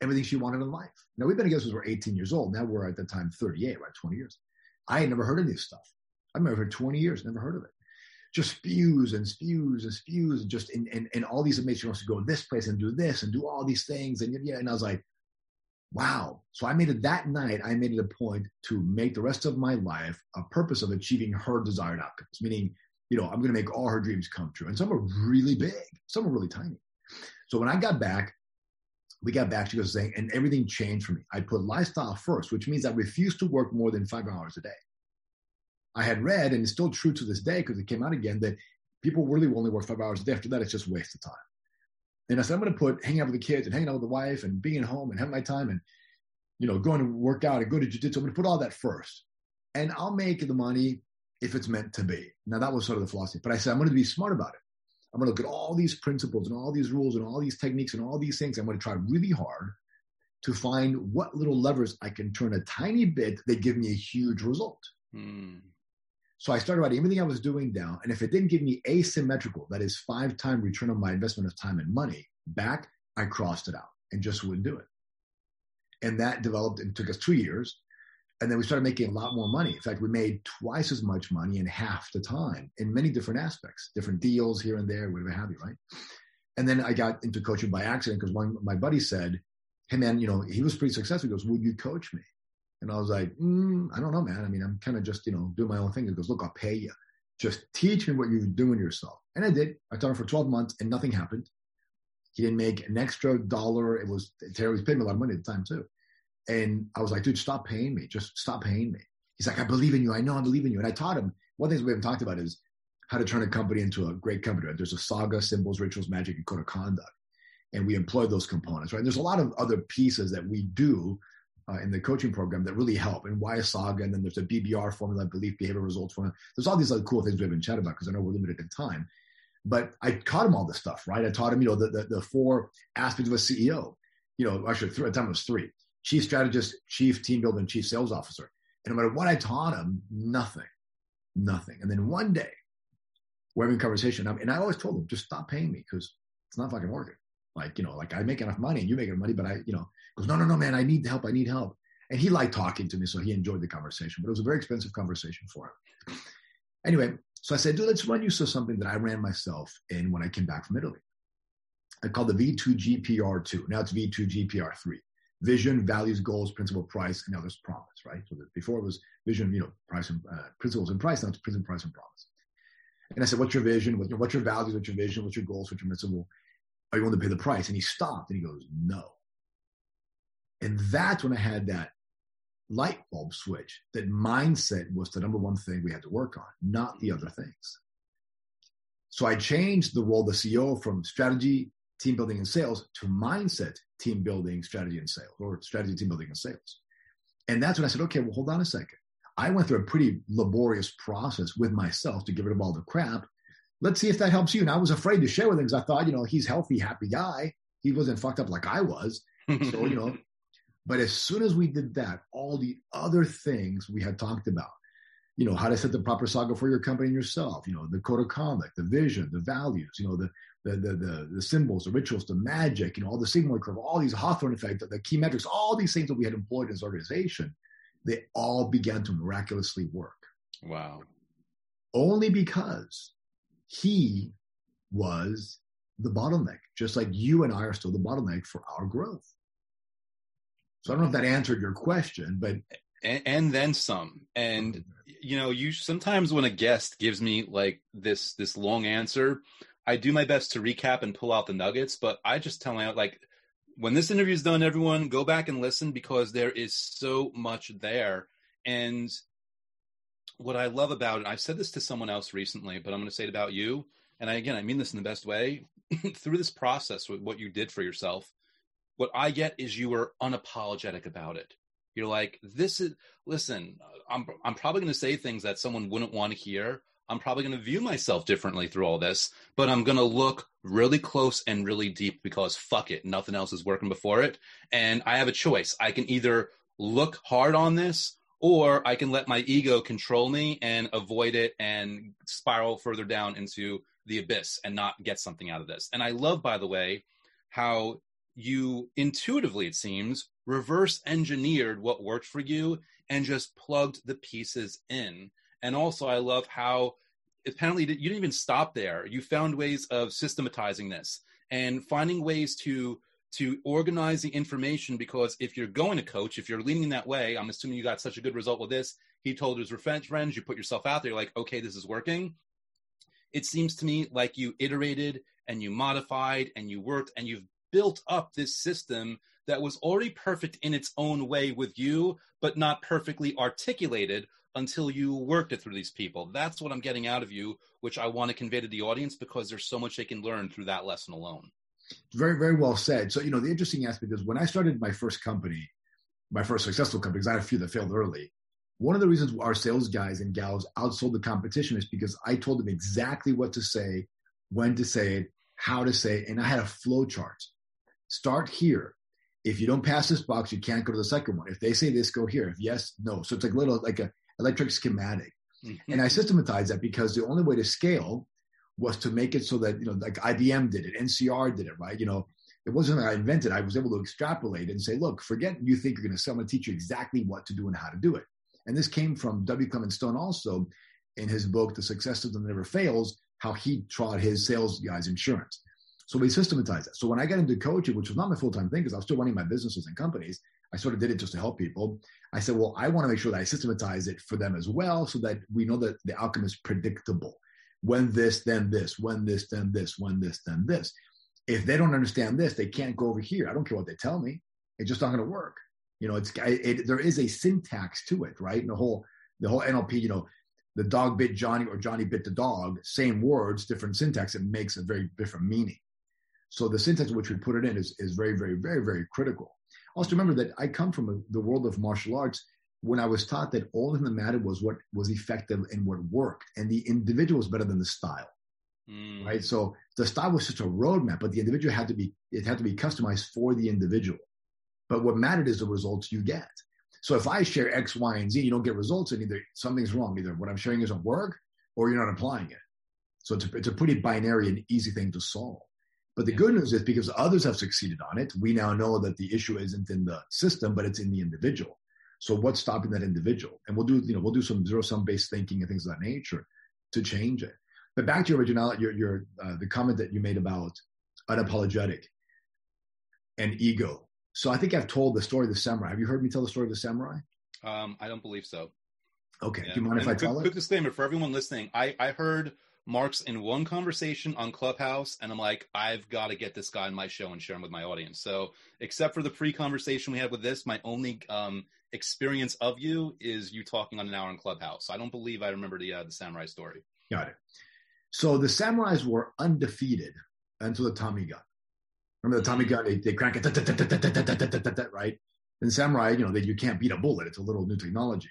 everything she wanted in life. Now, we've been together since we're eighteen years old. Now we're at the time thirty-eight, right? twenty years. I had never heard of this stuff. I've never heard twenty years, never heard of it. Just spews and spews and spews and just in and, and all these amazing, she wants to go to this place and do this and do all these things. And, yeah, and I was like, wow. So I made it that night. I made it a point to make the rest of my life a purpose of achieving her desired outcomes, meaning you know, I'm going to make all her dreams come true. And some are really big, some are really tiny. So when I got back, we got back, she goes saying, and everything changed for me. I put lifestyle first, which means I refused to work more than five hours a day. I had read, and it's still true to this day because it came out again, that people really only work five hours a day. After that, it's just a waste of time. And I said, I'm going to put hanging out with the kids and hanging out with the wife and being at home and having my time and, you know, going to work out and go to jiu-jitsu. I'm going to put all that first. And I'll make the money if it's meant to be. Now, that was sort of the philosophy. But I said, I'm going to be smart about it. I'm going to look at all these principles and all these rules and all these techniques and all these things. I'm going to try really hard to find what little levers I can turn a tiny bit that give me a huge result. Hmm. So I started writing everything I was doing down. And if it didn't give me asymmetrical, that is five-time return on my investment of time and money back, I crossed it out and just wouldn't do it. And that developed and took us two years. And then we started making a lot more money. In fact, we made twice as much money in half the time in many different aspects, different deals here and there, whatever have you, right? And then I got into coaching by accident because one my buddy said, hey, man, you know, he was pretty successful. He goes, would you coach me? And I was like, mm, I don't know, man. I mean, I'm kind of just, you know, doing my own thing. He goes, look, I'll pay you. Just teach me what you're doing yourself. And I did. I taught him for twelve months and nothing happened. He didn't make an extra dollar. It was terrible. He was paying me a lot of money at the time too. And I was like, dude, stop paying me. Just stop paying me. He's like, I believe in you. I know I believe in you. And I taught him. One of the things we haven't talked about is how to turn a company into a great company. Right? There's a saga, symbols, rituals, magic, and code of conduct. And we employ those components, right? And there's a lot of other pieces that we do uh, in the coaching program that really help. And why a saga? And then there's a B B R formula, belief, behavior, results formula. There's all these other cool things we haven't chatted about because I know we're limited in time. But I taught him all this stuff, right? I taught him, you know, the, the, the four aspects of a C E O. You know, actually, th- at the time it was three. Chief strategist, chief team builder, and chief sales officer. And no matter what I taught him, nothing, nothing. And then one day, we're having a conversation. And I always told him, just stop paying me because it's not fucking working. Like, you know, like I make enough money and you make enough money, but I, you know, goes, no, no, no, man, I need help. I need help. And he liked talking to me, so he enjoyed the conversation, but it was a very expensive conversation for him. Anyway, so I said, dude, let's run you to something that I ran myself in when I came back from Italy. I called the V two G P R two. Now it's V two G P R three. Vision, values, goals, principle, price, and now there's promise, right? So before it was vision, you know, price and uh, principles and price. Now it's principle, price, and promise. And I said, what's your vision? What's your, what's your values? What's your vision? What's your goals? What's your principle? Are you willing to pay the price? And he stopped and he goes, no. And that's when I had that light bulb switch, that mindset was the number one thing we had to work on, not the other things. So I changed the role of the C E O from strategy, team building, and sales to mindset, team building, strategy, and sales, or strategy, team building, and sales. And that's when I said, okay, well, hold on a second. I went through a pretty laborious process with myself to get rid of all the crap. Let's see if that helps you. And I was afraid to share with him because I thought, you know, he's healthy, happy guy. He wasn't fucked up like I was. So, you know, but as soon as we did that, all the other things we had talked about, you know, how to set the proper saga for your company and yourself, you know, the code of conduct, the vision, the values, you know, the The, the the the symbols, the rituals, the magic, you know, all the sigmoid curve, all these Hawthorne effect, the, the key metrics, all these things that we had employed in this organization, they all began to miraculously work. Wow. Only because he was the bottleneck, just like you and I are still the bottleneck for our growth. So I don't know if that answered your question, but... And, and then some. And, you know, you sometimes when a guest gives me like this this long answer... I do my best to recap and pull out the nuggets, but I just tell out like when this interview is done, everyone go back and listen because there is so much there. And what I love about it, I've said this to someone else recently, but I'm going to say it about you. And I, again, I mean this in the best way. Through this process with what you did for yourself, what I get is you were unapologetic about it. You're like, this is, listen, I'm, I'm probably going to say things that someone wouldn't want to hear. I'm probably going to view myself differently through all this, but I'm going to look really close and really deep because fuck it. Nothing else is working before it. And I have a choice. I can either look hard on this or I can let my ego control me and avoid it and spiral further down into the abyss and not get something out of this. And I love, by the way, how you intuitively, it seems, reverse engineered what worked for you and just plugged the pieces in. And also, I love how apparently you didn't even stop there. You found ways of systematizing this and finding ways to to organize the information because if you're going to coach, if you're leaning that way, I'm assuming you got such a good result with this. He told his friends, you put yourself out there, you're like, okay, this is working. It seems to me like you iterated and you modified and you worked and you've built up this system that was already perfect in its own way with you, but not perfectly articulated until you worked it through these people. That's what I'm getting out of you, which I want to convey to the audience because there's so much they can learn through that lesson alone. Very, very well said. So, you know, the interesting aspect is when I started my first company, my first successful company, because I had a few that failed early, one of the reasons our sales guys and gals outsold the competition is because I told them exactly what to say, when to say it, how to say it, and I had a flow chart. Start here. If you don't pass this box, you can't go to the second one. If they say this, go here. If yes, no. So it's like little, like a electric schematic. Mm-hmm. And I systematized that because the only way to scale was to make it so that, you know, like I B M did it, N C R did it, right? You know, it wasn't that I invented. I was able to extrapolate and say, look, forget you think you're going to sell and teach you exactly what to do and how to do it. And this came from W. Clement Stone also in his book, The Success System Never Fails, how he trod his sales guys insurance. So we systematized that. So when I got into coaching, which was not my full-time thing because I was still running my businesses and companies, I sort of did it just to help people. I said, well, I want to make sure that I systematize it for them as well so that we know that the outcome is predictable. When this, then this, when this, then this, when this, then this. If they don't understand this, they can't go over here. I don't care what they tell me. It's just not going to work. You know, it's it, there is a syntax to it, right? And the whole the whole N L P, you know, the dog bit Johnny or Johnny bit the dog, same words, different syntax. It makes a very different meaning. So the syntax in which we put it in is, is very, very, very, very critical. Also remember that I come from a, the world of martial arts when I was taught that all that mattered was what was effective and what worked. And the individual was better than the style, mm. right? So the style was just a roadmap, but the individual had to be, it had to be customized for the individual. But what mattered is the results you get. So if I share X, Y, and Z, you don't get results, and either something's wrong, either what I'm sharing doesn't work or you're not applying it. So it's a, it's a pretty binary and easy thing to solve. But the good news is because others have succeeded on it, we now know that the issue isn't in the system, but it's in the individual. So what's stopping that individual? And we'll do, you know, we'll do some zero-sum based thinking and things of that nature to change it. But back to your original, your, your uh, the comment that you made about unapologetic and ego. So I think I've told the story of the samurai. Have you heard me tell the story of the samurai? Um, I don't believe so. Okay. Yeah. Do you mind and if I quick, tell it? Quick disclaimer for everyone listening. I, I heard Mark's in one conversation on Clubhouse, and I'm like, I've got to get this guy on my show and share him with my audience. So except for the pre-conversation we had with this, my only um, experience of you is you talking on an hour on Clubhouse. I don't believe I remember the, uh, the samurai story. Got it. So the samurais were undefeated until the Tommy gun. Remember the Tommy gun, they, they crank it, right? And samurai, you know, that you can't beat a bullet. It's a little new technology.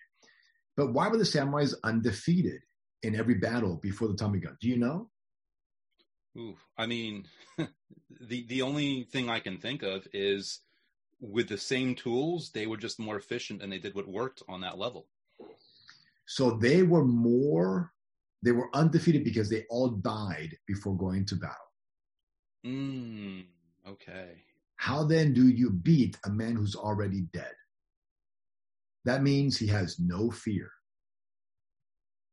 But why were the samurais undefeated in every battle before the Tommy gun? Do you know? Ooh, I mean, the the only thing I can think of is with the same tools, they were just more efficient and they did what worked on that level. So they were more, they were undefeated because they all died before going to battle. Mm. Okay. How then do you beat a man who's already dead? That means he has no fear.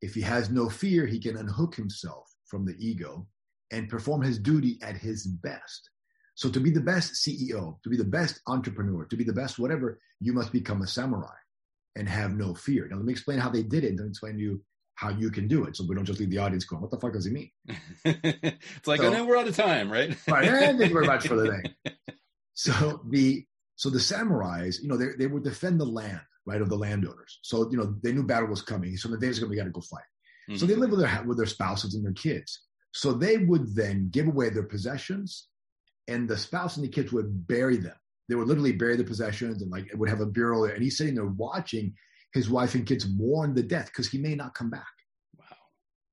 If he has no fear, he can unhook himself from the ego and perform his duty at his best. So to be the best C E O, to be the best entrepreneur, to be the best whatever, you must become a samurai and have no fear. Now, let me explain how they did it and explain to you how you can do it. So we don't just leave the audience going, what the fuck does he mean? It's like, so, I know we're out of time, right? Right. And thank you very much for the thing. So the, so the samurais, you know, they, they would defend the land, right, of the landowners. So, you know, they knew battle was coming. So the days are going to be, got to go fight. Mm-hmm. So they lived with their, with their spouses and their kids. So they would then give away their possessions and the spouse and the kids would bury them. They would literally bury the possessions and like, it would have a burial there. And he's sitting there watching his wife and kids mourn the death because he may not come back. Wow.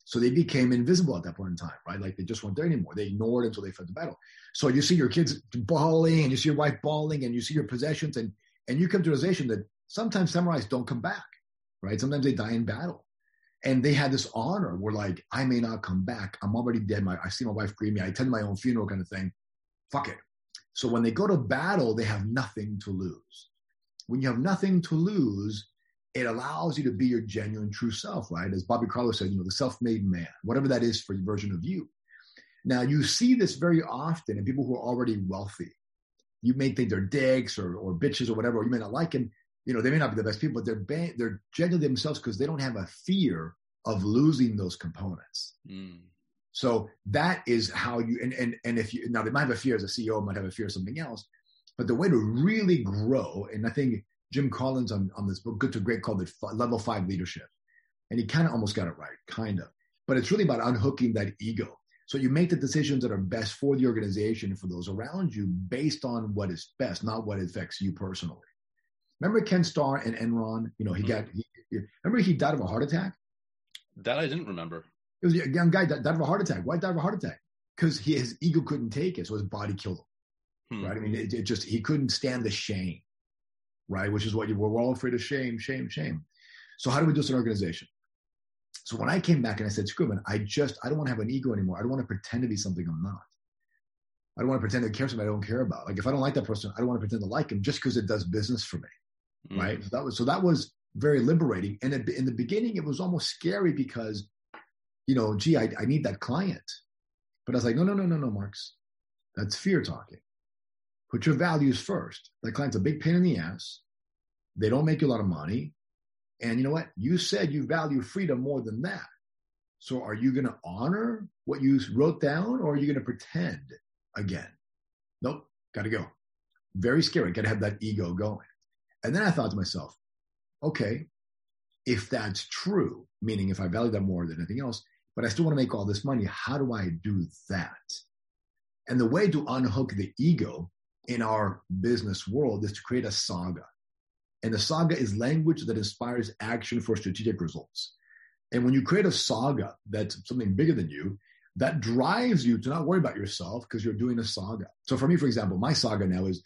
So they became invisible at that point in time, right? Like they just weren't there anymore. They ignored until they fought the battle. So you see your kids bawling and you see your wife bawling and you see your possessions and, and you come to the realization that sometimes samurais don't come back, right? Sometimes they die in battle. And they had this honor where like, I may not come back. I'm already dead. My, I see my wife grieve me. I attend my own funeral kind of thing. Fuck it. So when they go to battle, they have nothing to lose. When you have nothing to lose, it allows you to be your genuine true self, right? As Bobby Carlo said, you know, the self-made man, whatever that is for your version of you. Now, you see this very often in people who are already wealthy. You may think they're dicks or, or bitches or whatever, or you may not like them. You know, they may not be the best people, but they're ba- they're genuinely themselves because they don't have a fear of losing those components. Mm. So that is how you, and, and, and if you, now they might have a fear as a C E O, might have a fear of something else, but the way to really grow, and I think Jim Collins on, on this book, Good to Great, called it level five leadership. And he kind of almost got it right, kind of. But it's really about unhooking that ego. So you make the decisions that are best for the organization and for those around you based on what is best, not what affects you personally. Remember Ken Starr and Enron? You know, he got, he, remember he died of a heart attack? That I didn't remember. It was a young guy that died of a heart attack. Why die of a heart attack? Because he, his ego couldn't take it, so his body killed him. Hmm. Right? I mean, it, it just, he couldn't stand the shame, right? Which is what you, we're all afraid of shame, shame, shame. So how do we do this in an organization? So when I came back and I said, screw it, I just, I don't want to have an ego anymore. I don't want to pretend to be something I'm not. I don't want to pretend to care something I don't care about. Like if I don't like that person, I don't want to pretend to like him just because it does business for me, mm-hmm. right? So that was, so that was very liberating. And it, in the beginning, it was almost scary because, you know, gee, I, I need that client. But I was like, no, no, no, no, no, Marx. That's fear talking. Put your values first. That client's a big pain in the ass. They don't make you a lot of money. And you know what? You said you value freedom more than that. So are you going to honor what you wrote down, or are you going to pretend again? Nope, got to go. Very scary. Got to have that ego going. And then I thought to myself, okay, if that's true, meaning if I value that more than anything else, but I still want to make all this money, how do I do that? And the way to unhook the ego in our business world is to create a saga. And the saga is language that inspires action for strategic results. And when you create a saga that's something bigger than you, that drives you to not worry about yourself because you're doing a saga. So for me, for example, my saga now is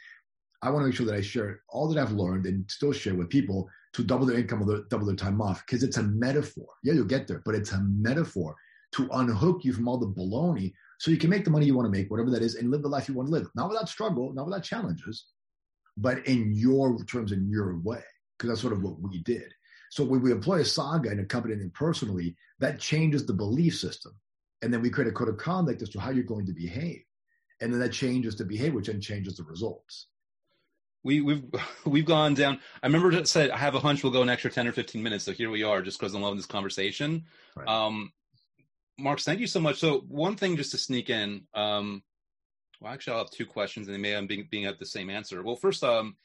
I want to make sure that I share all that I've learned and still share with people to double their income or double their time off, because it's a metaphor. Yeah, you'll get there, but it's a metaphor to unhook you from all the baloney so you can make the money you want to make, whatever that is, and live the life you want to live. Not without struggle, not without challenges, but in your terms, in your way, because that's sort of what we did. So when we employ a saga in a company and personally, that changes the belief system. And then we create a code of conduct as to how you're going to behave. And then that changes the behavior, which then changes the results. We, we've we've gone down. I remember it said, I have a hunch we'll go an extra ten or fifteen minutes. So here we are, just because I'm loving this conversation. Right. Um, Marcos, thank you so much. So one thing just to sneak in, um, well, actually, I'll have two questions, and they may end up being at the same answer. Well, first, um,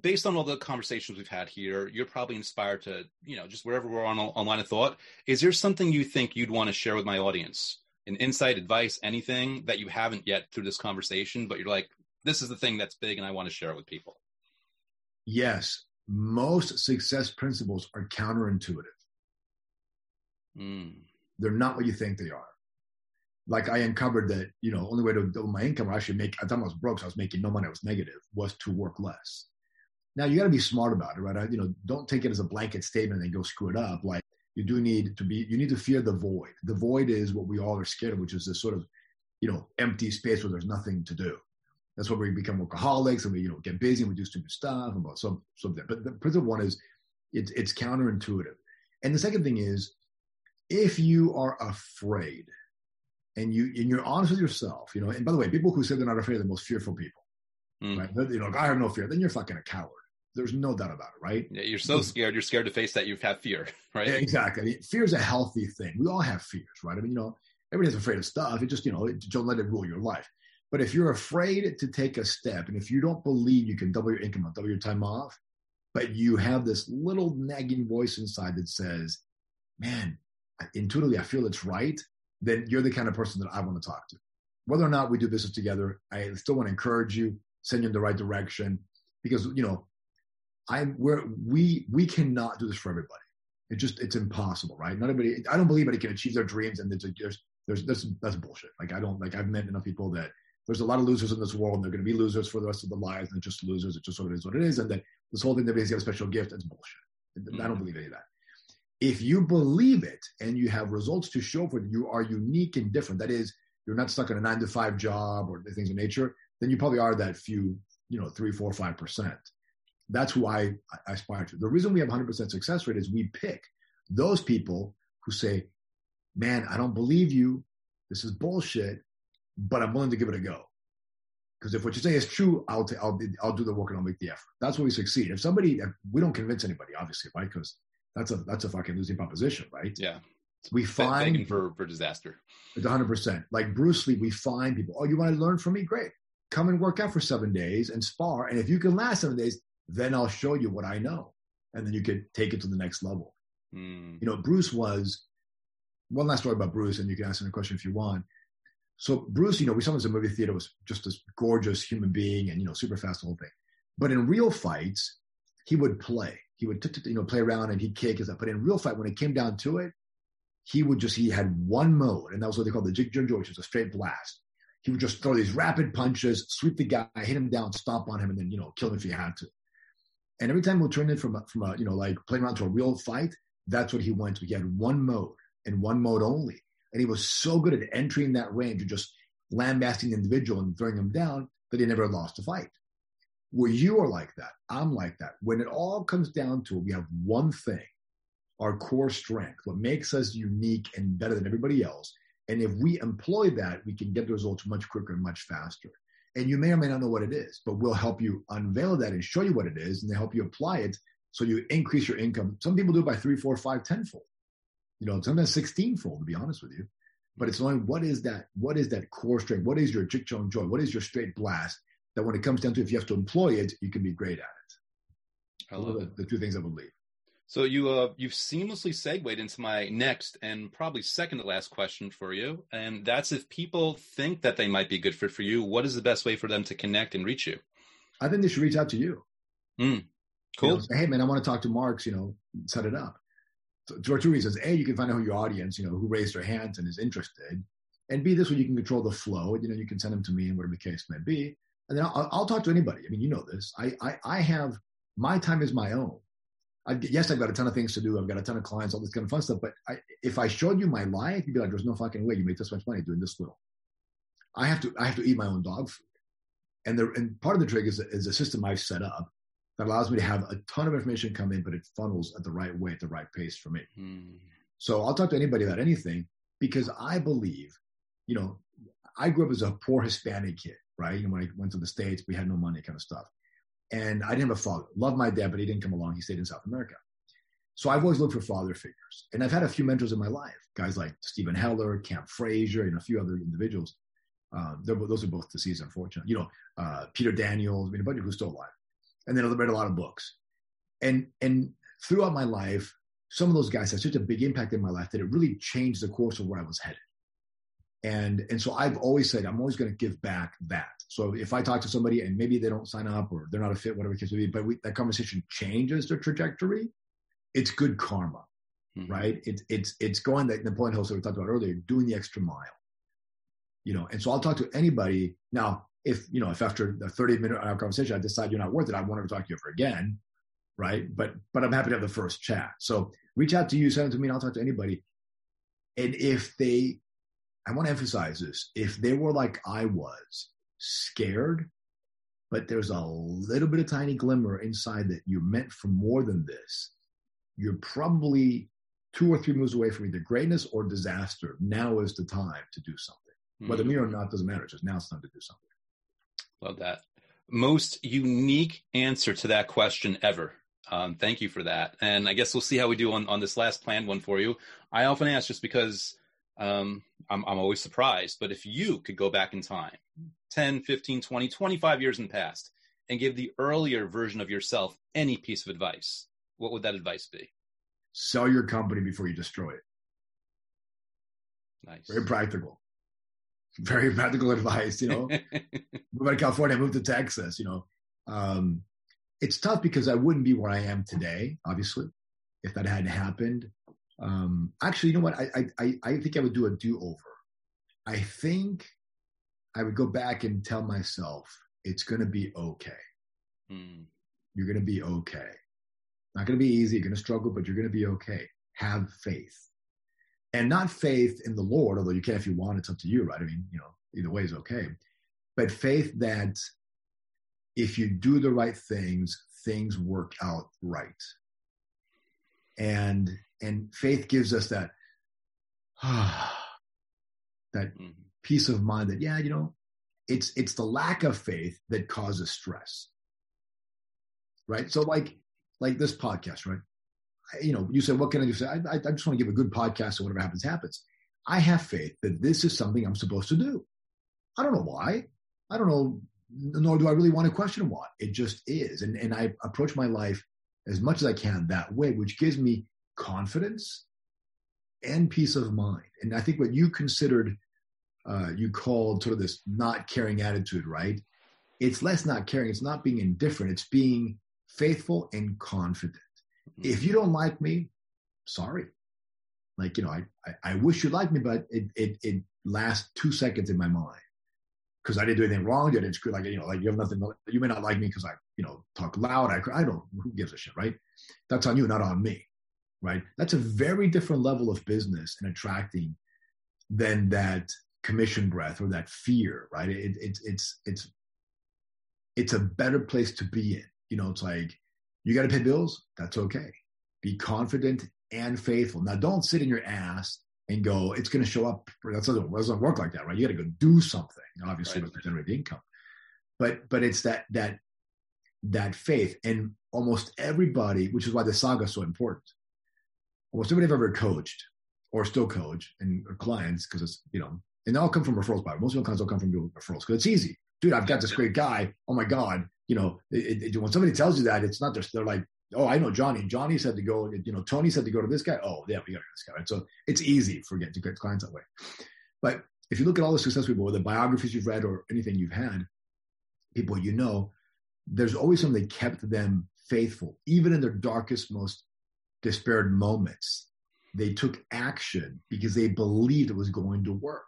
based on all the conversations we've had here, you're probably inspired to, you know, just wherever we're on a line of thought. Is there something you think you'd want to share with my audience? An insight, advice, anything that you haven't yet through this conversation, but you're like, this is the thing that's big, and I want to share it with people? Yes. Most success principles are counterintuitive. Mm. They're not what you think they are. Like I uncovered that, you know, only way to double my income, or actually make, I thought I was broke, so I was making no money, I was negative, was to work less. Now you got to be smart about it, right? I, you know, don't take it as a blanket statement and go screw it up. Like you do need to be, you need to fear the void. The void is what we all are scared of, which is this sort of, you know, empty space where there's nothing to do. That's where we become workaholics and we, you know, get busy and we do stupid stuff and so, so that. But the principle one is it's, it's counterintuitive. And the second thing is, if you are afraid, and you and you're honest with yourself, you know. And by the way, people who say they're not afraid are the most fearful people, mm. right? They're, you know, I have no fear. Then you're fucking a coward. There's no doubt about it, right? Yeah, you're so scared. You're scared to face that you have fear, right? Yeah, exactly. I mean, fear is a healthy thing. We all have fears, right? I mean, you know, everybody's afraid of stuff. It just, you know, it, don't let it rule your life. But if you're afraid to take a step, and if you don't believe you can double your income, double your time off, but you have this little nagging voice inside that says, "Man, I, intuitively, I feel it's right," then you're the kind of person that I want to talk to. Whether or not we do business together, I still want to encourage you, send you in the right direction, because, you know, I'm we're, we we cannot do this for everybody. It just, it's impossible, right? Not everybody. I don't believe anybody can achieve their dreams, and there's, there's there's that's that's bullshit. Like I don't like I've met enough people that there's a lot of losers in this world, and they're going to be losers for the rest of their lives, and just losers. It just sort of is what it is, and that this whole thing that everybody's got a special gift, that's bullshit. Mm-hmm. I don't believe any of that. If you believe it and you have results to show for it, you are unique and different. That is, you're not stuck in a nine to five job or things of nature. Then you probably are that few, you know, three, four, five percent. That's why I aspire to. The reason we have one hundred percent success rate is we pick those people who say, "Man, I don't believe you. This is bullshit, but I'm willing to give it a go." Because if what you say is true, I'll t- I'll I'll do the work and I'll make the effort. That's where we succeed. If somebody, if we don't convince anybody, obviously, right? Because That's a that's a fucking losing proposition, right? Yeah. We find begging for, for disaster. It's one hundred percent. Like Bruce Lee, we find people, oh, you want to learn from me? Great. Come and work out for seven days and spar. And if you can last seven days, then I'll show you what I know. And then you could take it to the next level. Mm. You know, Bruce was, one last story about Bruce, and you can ask him a question if you want. So Bruce, you know, we saw him as a movie theater, was just this gorgeous human being and, you know, super fast, the whole thing. But in real fights, he would play. He would, t- t- you know, play around and he'd kick. But in real fight, when it came down to it, he would just, he had one mode, and that was what they called the Jig Jig-Jig, which is a straight blast. He would just throw these rapid punches, sweep the guy, hit him down, stomp on him, and then, you know, kill him if he had to. And every time we'll turn it from a, from a, you know, like playing around to a real fight, that's what he went to. He had one mode and one mode only. And he was so good at entering that range and just lambasting the individual and throwing him down that he never lost a fight. Well, you are like that. I'm like that. When it all comes down to it, we have one thing, our core strength, what makes us unique and better than everybody else. And if we employ that, we can get the results much quicker and much faster. And you may or may not know what it is, but we'll help you unveil that and show you what it is, and then help you apply it so you increase your income. Some people do it by three, four, five, tenfold. You know, sometimes sixteenfold, to be honest with you. But it's knowing what is that, what is that core strength? What is your Jig Jig Jig? What is your straight blast? That when it comes down to, if you have to employ it, you can be great at it. I love it. The two things I would leave. So you, uh, you've seamlessly segued into my next and probably second to last question for you. And that's, if people think that they might be good fit for you, what is the best way for them to connect and reach you? I think they should reach out to you. Mm. Cool. You know, say, hey, man, I want to talk to Marks, you know, set it up. So, for two reasons. A, you can find out who your audience, you know, who raised their hands and is interested. And B, this way you can control the flow. You know, you can send them to me and whatever the case may be. And then I'll, I'll talk to anybody. I mean, you know this. I, I, I have, my time is my own. I, yes, I've got a ton of things to do. I've got a ton of clients, all this kind of fun stuff. But I, if I showed you my life, you'd be like, there's no fucking way you make this much money doing this little. I have to I have to eat my own dog food. And, the, and part of the trick is, is a system I've set up that allows me to have a ton of information come in, but it funnels at the right way, at the right pace for me. Mm. So I'll talk to anybody about anything, because I believe, you know, I grew up as a poor Hispanic kid, right? You know, when I went to the States, we had no money kind of stuff. And I didn't have a father. Loved my dad, but he didn't come along. He stayed in South America. So I've always looked for father figures. And I've had a few mentors in my life, guys like Stephen Heller, Camp Frazier, and a few other individuals. Um, those are both deceased, unfortunately. You know, uh, Peter Daniels, I mean, a bunch of who's still alive. And then I read a lot of books. And, and throughout my life, some of those guys had such a big impact in my life that it really changed the course of where I was headed. And, and so I've always said, I'm always going to give back that. So if I talk to somebody and maybe they don't sign up or they're not a fit, whatever the case may be, but we, that conversation changes their trajectory, it's good karma, mm-hmm. right? It's, it's, it's going that Napoleon Hill that we talked about earlier, doing the extra mile, you know? And so I'll talk to anybody. Now, if, you know, if after the thirty minute conversation, I decide you're not worth it, I won't ever talk to you ever again. Right. But, but I'm happy to have the first chat. So reach out to you, send it to me, and I'll talk to anybody. And if they, I want to emphasize this. If they were like I was, scared, but there's a little bit of tiny glimmer inside that you're meant for more than this, you're probably two or three moves away from either greatness or disaster. Now is the time to do something. Whether me or not, doesn't matter. It's just now it's time to do something. Love that. Most unique answer to that question ever. Um, thank you for that. And I guess we'll see how we do on, on this last planned one for you. I often ask just because Um, I'm, I'm always surprised, but if you could go back in time, ten, fifteen, twenty, twenty-five years in the past, and give the earlier version of yourself any piece of advice, what would that advice be? Sell your company before you destroy it. Nice. Very practical. Very practical advice, you know. Moved out of California, I moved to Texas, you know. Um, it's tough because I wouldn't be where I am today, obviously, if that hadn't happened. Um, actually, you know what? I, I, I think I would do a do-over. I think I would go back and tell myself, it's going to be okay. Mm. You're going to be okay. Not going to be easy. You're going to struggle, but you're going to be okay. Have faith. And not faith in the Lord, although you can if you want, it's up to you, right? I mean, you know, either way is okay. But faith that if you do the right things, things work out right. And And faith gives us that ah, that mm-hmm. peace of mind that, yeah, you know, it's it's the lack of faith that causes stress, right? So like like this podcast, right? you know, you said, what can I do? Say, I, I just want to give a good podcast, so whatever happens, happens. I have faith that this is something I'm supposed to do. I don't know why. I don't know, nor do I really want to question why. It just is. And, and I approach my life as much as I can that way, which gives me confidence and peace of mind. And I think what you considered, uh, you called sort of this not caring attitude, right? It's less not caring. It's not being indifferent. It's being faithful and confident. Mm-hmm. If you don't like me, sorry. Like, you know, I, I, I wish you liked me, but it, it, it lasts two seconds in my mind because I didn't do anything wrong. I didn't screw, like, you know, like you have nothing, you may not like me because I, you know, talk loud. I, I don't, who gives a shit, right? That's on you, not on me, right? That's a very different level of business and attracting than that commission breath or that fear, right? It, it, it's, it's, it's a better place to be in. You know, it's like, you got to pay bills. That's okay. Be confident and faithful. Now, don't sit in your ass and go, it's going to show up. That doesn't, that doesn't work like that, right? You got to go do something, obviously, right, to generate income. But but it's that that that faith. And almost everybody, which is why the saga is so important. Almost everybody I've ever coached or still coach and or clients, because it's, you know, and they all come from referrals. By most of your clients all come from referrals because it's easy. Dude, I've got this great guy. Oh my God, you know, it, it, when somebody tells you that, it's not just, they're like, oh, I know Johnny. Johnny said to go, you know, Tony said to go to this guy. Oh, yeah, we got to go to this guy. Right? So it's easy for getting to get clients that way. But if you look at all the success people, whether the biographies you've read or anything you've had, people you know, there's always something that kept them faithful. Even in their darkest, most despaired moments, they took action because they believed it was going to work.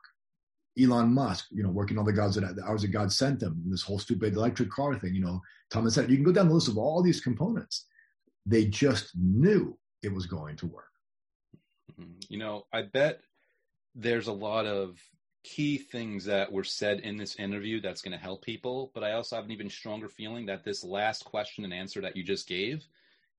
Elon Musk, you know, working on the gods that the hours that God sent them, this whole stupid electric car thing, you know, Thomas said, you can go down the list of all these components. They just knew it was going to work. You know, I bet there's a lot of key things that were said in this interview that's going to help people, but I also have an even stronger feeling that this last question and answer that you just gave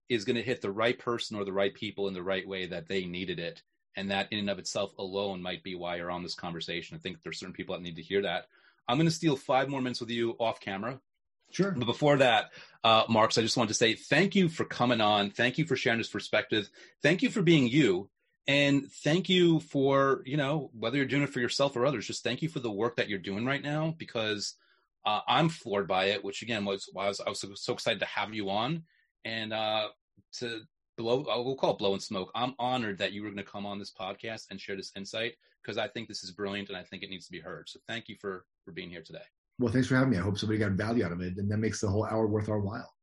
is going to hit the right person or the right people in the right way that they needed it. And that in and of itself alone might be why you're on this conversation. I think there's certain people that need to hear that. I'm going to steal five more minutes with you off camera. Sure. But before that, uh, Marcos, I just wanted to say thank you for coming on. Thank you for sharing this perspective. Thank you for being you. And thank you for, you know, whether you're doing it for yourself or others, just thank you for the work that you're doing right now, because uh, I'm floored by it, which again was why I was, I was so, so excited to have you on. And uh, to blow, we'll call it blowing smoke. I'm honored that you were going to come on this podcast and share this insight, because I think this is brilliant and I think it needs to be heard. So thank you for, for being here today. Well, thanks for having me. I hope somebody got value out of it, and that makes the whole hour worth our while.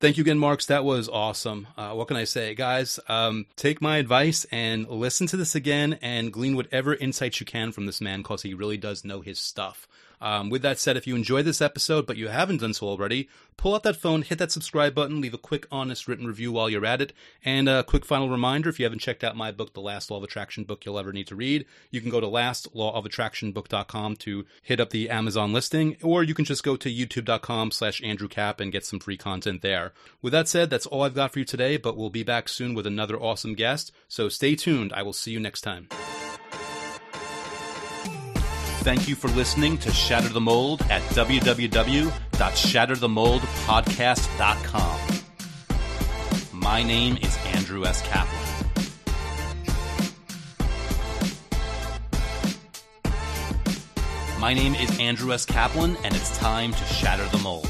Thank you again, Marcos. That was awesome. Uh, what can I say? Guys, um, take my advice and listen to this again and glean whatever insights you can from this man, because he really does know his stuff. Um, with that said, if you enjoyed this episode, but you haven't done so already, pull out that phone, hit that subscribe button, leave a quick, honest written review while you're at it. And a quick final reminder, if you haven't checked out my book, The Last Law of Attraction book you'll ever need to read, you can go to last law of attraction book dot com to hit up the Amazon listing, or you can just go to youtube dot com slash Andrew Kapp and get some free content there. With that said, that's all I've got for you today, but we'll be back soon with another awesome guest. So stay tuned. I will see you next time. Thank you for listening to Shatter the Mold at w w w dot shatter the mold podcast dot com. My name is Andrew S. Kaplan. My name is Andrew S. Kaplan, and it's time to shatter the mold.